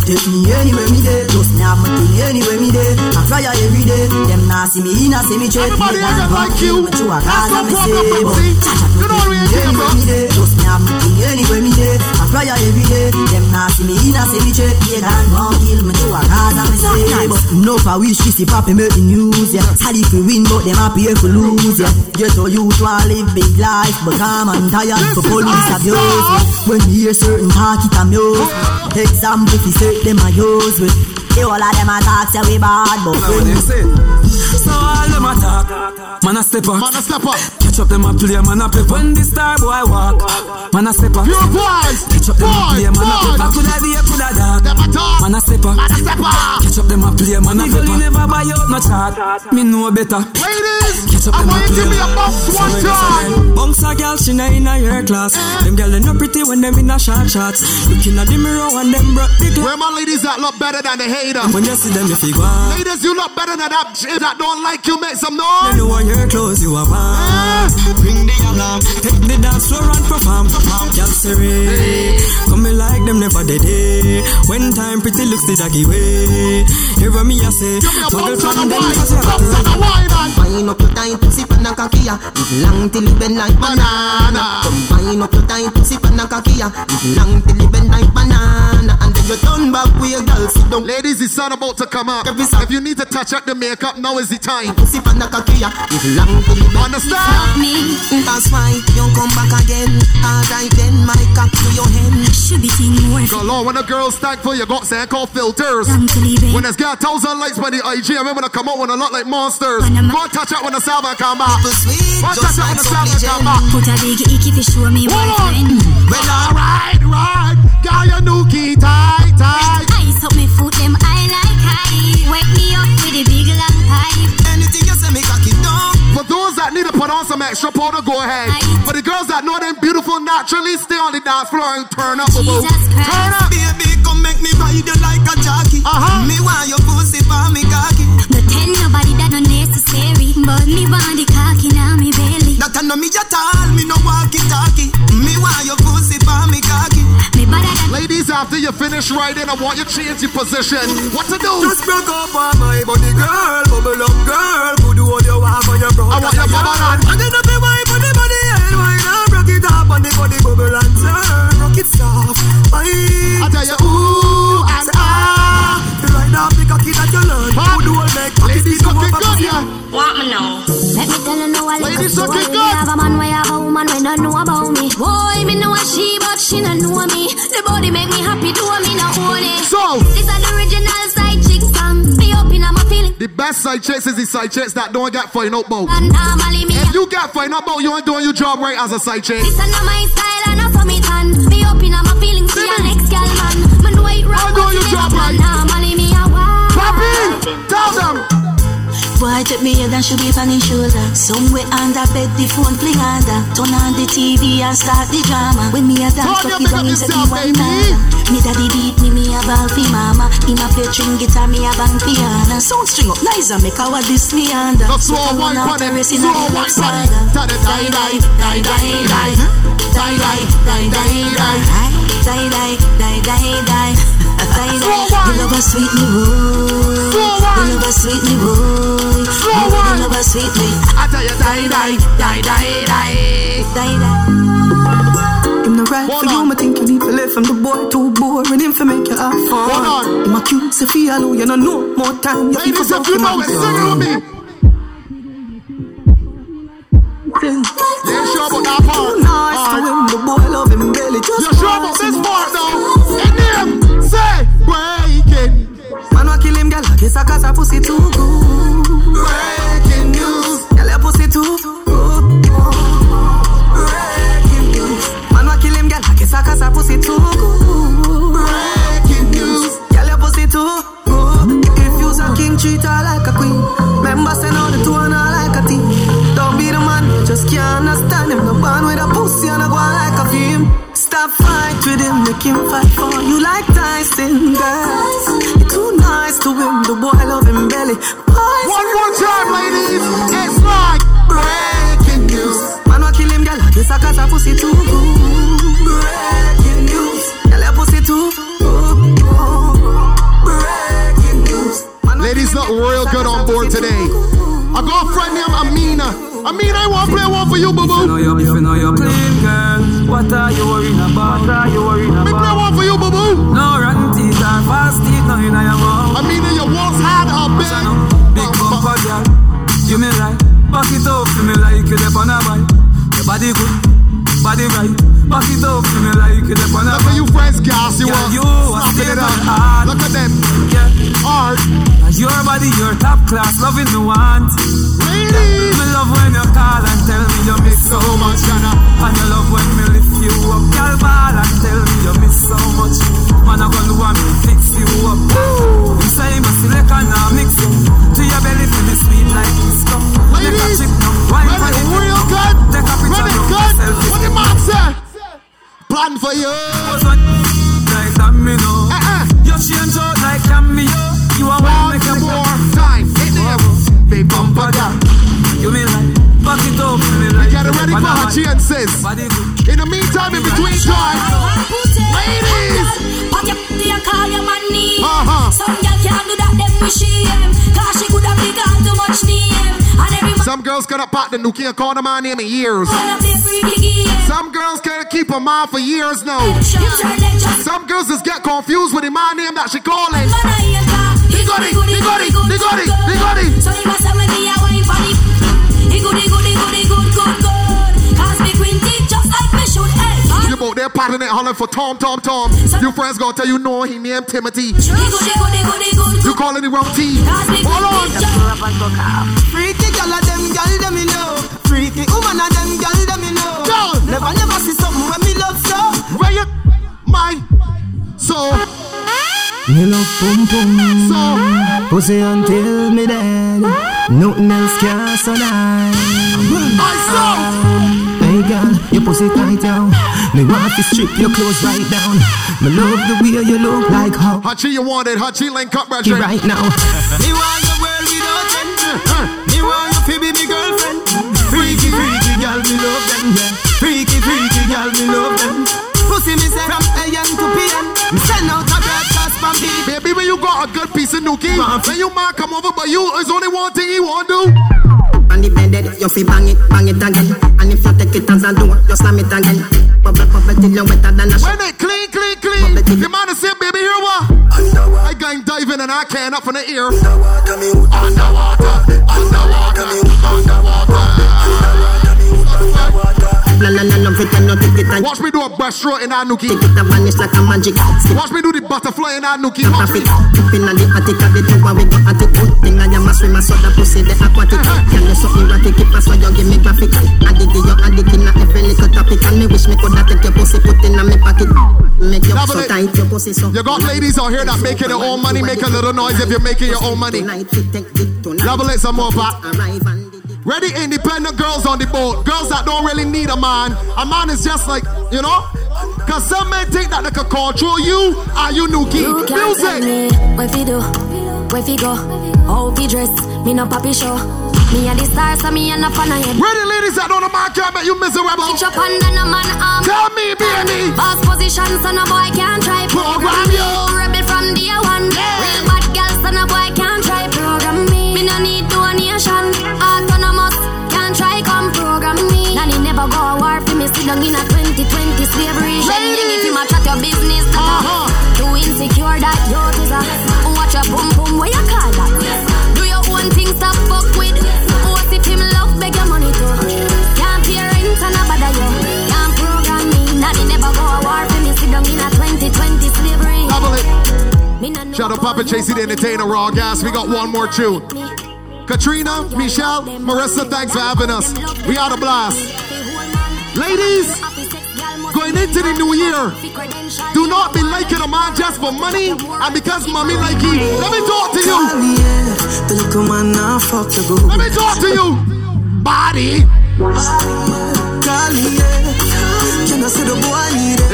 Take me anywhere me day, just me have my thing anywhere me day. I fly every day, them nah see me in a see me trade. Everybody doesn't like you, that's no problem, Pepsi. You know what we ain't here, bro. Just me have my thing anywhere me day, I fly every day, them nah see me in a see me trade. They can't run, kill me to a Gaza, me say. But no for wish, this is poppin' make the news, yeah. Sad if you win, but them happy if you lose, yeah. Just so you to live big life, but I'm tired for police abuse. When you hear certain talk, it's amuse. Example, if you say them I use with. They all of them attacks are way bad, but so all them attack. Man a step up, man a step up. Catch up them a play, man a play. When the star boy walk, man a step up. Your boys, catch up them a play, man a play. Coulda be a coulda that. Man a step up, man a step up. Catch up them a play, man a play. Nigga never buy out no chat. Me know better. Ladies, I want you to be a boss one time. Bounce a girl, she not in a year class. Them girl they no pretty when them in a short shorts. Looking at the mirror and them broke the glass. Where my ladies that look better than the hater. When you see them, you feel wow. Ladies, you look better than that shit that don't like you. Make some noise. You want your clothes, you are mine. Ring the alarm, take the dance floor and perform. Y'all serene, come me like them never did it. When time pretty looks the doggy way. Hear me, I say. Give me a bounce on the wine, bounce on the wine, man. Wine up your time, pussy panna kakia. Long till you bend like banana. Wine up your time, pussy panna kakia. Long till you bend like banana. And then you turn back with your girl, sit down. Ladies, the sun about to come up. If you need to touch up the makeup, now is the time. Understand me? That's why you come back again. Alright then, my cock to your hand. Should be seen more. Go low when the girls thank for you got say called filters. When it's got a thousand likes by the I G, I remember to come out when I look like monsters. Go touch up when the salmon come out. Go touch up when the salmon come out. Put a big icky fish to me. Hold on. Well, alright, right. Got your nookie tight, tight. Ice up me foot, them I like high. Wake me up with a big long pipe. Anything you say me cocky. put on some extra powder, go ahead. For the girls that know them beautiful naturally, stay on the dance floor and turn up, boo. Turn up. Baby, come make me ride you like a jockey. Uh-huh. Me want your pussy for me cocky. No tell nobody that no necessary, but me want the cocky now me belly. That I know me at all, me no walkie talkie. Me want your pussy for me cocky. Me that- Ladies, after you finish riding, I want you to change your position. What to do? Just broke up on my body, girl, bubble up, girl. Could do all you want for your brother. I want your bubble on. I didn't be my body, body, and why not? Rock it up on the body, bubble and turn. Rock it soft, I tell you, ooh, and ah. Right now, pick a kid that you learn. Who do all make? Ladies, come up and see. Want me now? Let me tell you no I like you. Ladies, have a man, we have a woman, we don't know about me. Boy, me know a she, but she don't know me. The body make me happy, do me not own it. So, this is the original side chick song. Be up in my feeling. The best side chicks is the side chicks that don't get fine up bout. If you get fine up bout, you ain't doing your job right as a side chick. This is not my style and not for me tan. Be up in my feelings, see your next girl man. Man do it wrong, but you never can. Normally me a wife. Papi, tell them. Boy, take me head and should be on his shoulder. Somewhere under bed, the phone play under. Turn on the T V and start the drama. When me a dance, fuck it down into the one dollar. Me daddy beat me, me a ball for mama. Him a play string guitar, me a bang piano. Sound string up nice and make our this me under. So I run out the race in a black saga. Die, die, die, die, die. Die, die, die, die, die. Die, die, die, die, die. You love a sweetly boy. You love a sweetly boy. You love a sweetly. I tell you, die, die, die, die, die, die, die. I'm the right for you, I think you need to live. I'm the boy too boring, him for make you have fun. I'm a cute Sophia, Lou, you don't know more time. You're people so fun. You're sure about that part? Too nice to him, the boy love him belly. You're sure about this part though? And him! Say, breaking. Man, I kill him, girl. Kiss her 'cause her pussy too good. Breaking news. Girl, her pussy too good. Breaking news. Man, I kill him, girl. Kiss her 'cause her pussy too good. Breaking news. Girl, her pussy too good. If you's a king, treat her like a queen. Remember, say no, the two are not like a team. Don't be the man, you just can't understand him. No man with a pussy and a go like a film. Stop fight with him, make him fight for you like Tyson, guys. You're too nice to him, the boy love him belly. Boys, one more time, ladies, it's like breaking news. Man, I kill him, girl, I guess I got a pussy too. Breaking news, girl, I pussy too. Breaking news. Ladies look real good on board today. I got a friend named Amina. I mean, I won't play one for you, boo boo. If you know you're, if you know you're playing, girl, what are you worrying about? What are you worrying about? I play one for you, boo boo. No rotten teeth or fast teeth, no in your mouth. I mean, your walls had a big, big bumper, girl. You may like, back it up, you may like it up on a bike. Your body good, body right. Back it up, you may like it up on a bike. Look at you, friends, gas, you want. You are it up hard. Look at them, yeah, hard. Your body, your top class, loving the want. Ladies, me love when you call and tell me you miss so much, and I love when me lift you up, girl, ball and tell me you miss so much, and I gonna want me fix you up. You say me select and I mix you to your belly for me sweet like this cup. Ladies, when it's real good, when it's good, what the man say? Plan for you. Like that me know. You change out like cameo. You are one more time. Hit the big bumper down. You mean like, fuck it up, you mean like. Get ready for her chances. In the meantime, in between time, ladies, pack your body and call your money. Some girl can't do that, them wish she am. Cause she could have begun too much name. And every some girls gonna pack the nookie and call them my name in years. Some girls can't keep a man for years now. Some girls just get confused with the man name that she calling. He got it, he got it, he got it, he got it. So he must have with me a wife for it. He good, he good, he good, he good, good, good. Cause me quinty just like me should help. You both there patting it hollering for Tom, Tom, Tom. Your friends gonna tell you no, he named Timothy. He good, he good, he good, he good. You calling the wrong team. Hold on. Freaky girl of them, girl them me know. Freaky woman of them, girl them me know. Never, never see something when me love so. Where you, my, so. Me love pum pum, so pussy until me dead. Nothing else can survive. Ice out. Hey girl, your pussy tight down. Me want to strip your clothes right down. Me love the way you look like how. Hachi, you want it? Hachi, link up, Roger. Right now. Me want the world without end. Me want you to be my girlfriend. Freaky, freaky girl, me love them. Yeah. Freaky, freaky girl, me love them. Pussy me say from A M to P M. Me send out a broadcast from me. Baby, when you got a good piece of nookie, when you man come over, but you is only one thing he want to do. And if they dead, you feel bang it, bang it again. And if you take it as a do, you slam it again. Bubble, bubble till you're wetter than a shot. When it clean, clean, clean, the man is saying, baby, hear what? Underwater. I got him diving and I can't up in the ear. Underwater, me hoot. Underwater, underwater, me hoot. Underwater, underwater, me hoot. Underwater. La la la, love it and no take it. Watch me do a breaststroke in our nookie. Take it and vanish like a magic. Watch me do the butterfly in our nookie. Watch me. Keeping on the attic of the two and we got at it. Good thing I am a swimmer, so that pussy the aquatic. So erratic, keep us so you give me graphic. I did you addict in every little topic. And me wish me could have take your pussy, put in my pocket. Make your so tight, your pussy so. You got ladies out here that making their own money. Make a little noise if you're making your own money. Level it some more, pop. Ready, independent girls on the boat. Girls that don't really need a man. A man is just like, you know. Cause some men think that they can control you. Are you nookie? Music! Where we do? Where we go? How we dress? Me no papi show. Me and the stars and me and the fun ahead. Ready ladies that don't know my care but you miserable. Get your hand on a man arm. Tell me baby. Boss position son a boy can't try. Program you. Rebel from day one. Yeah. Real bad girl son a boy can't try. Program me. Me no need donation. Autonomous can't try come program me. Nanny never go a war for me sit down in a twenty twenty slavery. Shending if you match at your business. Uh-huh. Too insecure that your teaser. Watch your boom boom where you call that. Do your own things to fuck with. Him love beg your money too. Can't pay rent and a bother you. Can't program me. Now they never go a war for me. Sit down in a twenty twenty slavery. Double it. Shout out Papa Chasey the Entertainer, Raw Gas. We got one more tune. Katrina, Michelle, Marissa, thanks for having us. We had a blast. Ladies, going into the new year, do not be liking a man just for money and because mommy like you. Let me talk to you. The little man now fuck the boo. Let me talk to you. Body.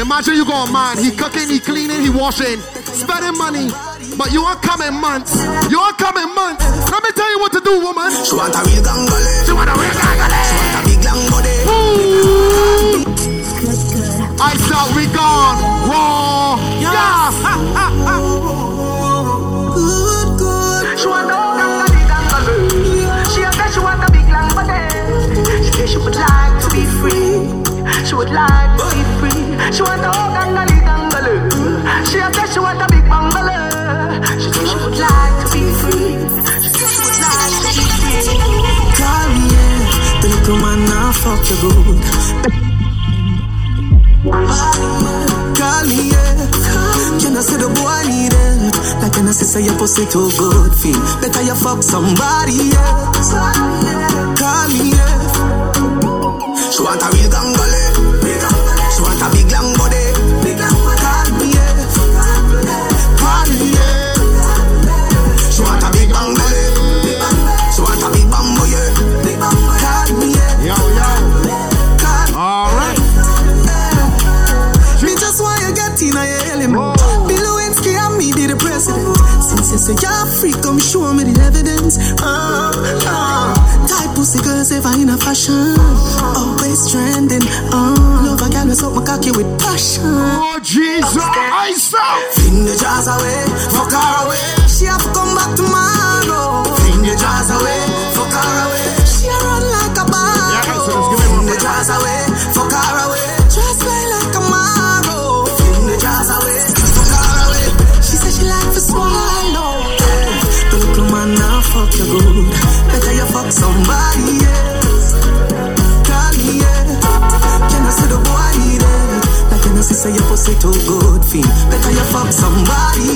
Imagine you go on man. He cooking, he cleaning, he washing, spending money. But you are coming months. You are coming months. Let me tell you what to do, woman. She want a real gangole. She want a real gangole. She want a big gangole. I thought we gone raw. Yes. Yes. Ha, ha, ha. She want a big lamb. She said she want a big lamb, but then she said she would like to be free. She would like to be free. She want a big lamb. She said she want a big bungalow. She said she would like to be free. She said she would like to be free. Carrier, the little man now fuck the good. Carrier, can I say the boy need it? Like an assist, your pussy too good feel. Better you fuck somebody else. Call me else. She want a real gangole. She want a big long body. Call me else. Call me else. She want a big bangole. She want a big bamboy. Call me else. Alright. Me just want you get in a element. Since you say you're free, come show me the evidence. Uh, uh, type pussy girls ever in a fashion. Always trending. Uh, love a girl with something cocky with passion. Oh, Jesus, I saw. Fling the jars away, fuck her away. She have to come back tomorrow. Fling the jars away, fuck her away. She a run like a barrow. Yeah, so fling the jars away, fuck her away. Just play like a marrow. Fling the jars away. Swallow, yeah. The little man now fuck your good. Better you fuck somebody else. Call me, yeah. Can I see the boy, yeah? Like can I see say your pussy too good, feel. Better you fuck somebody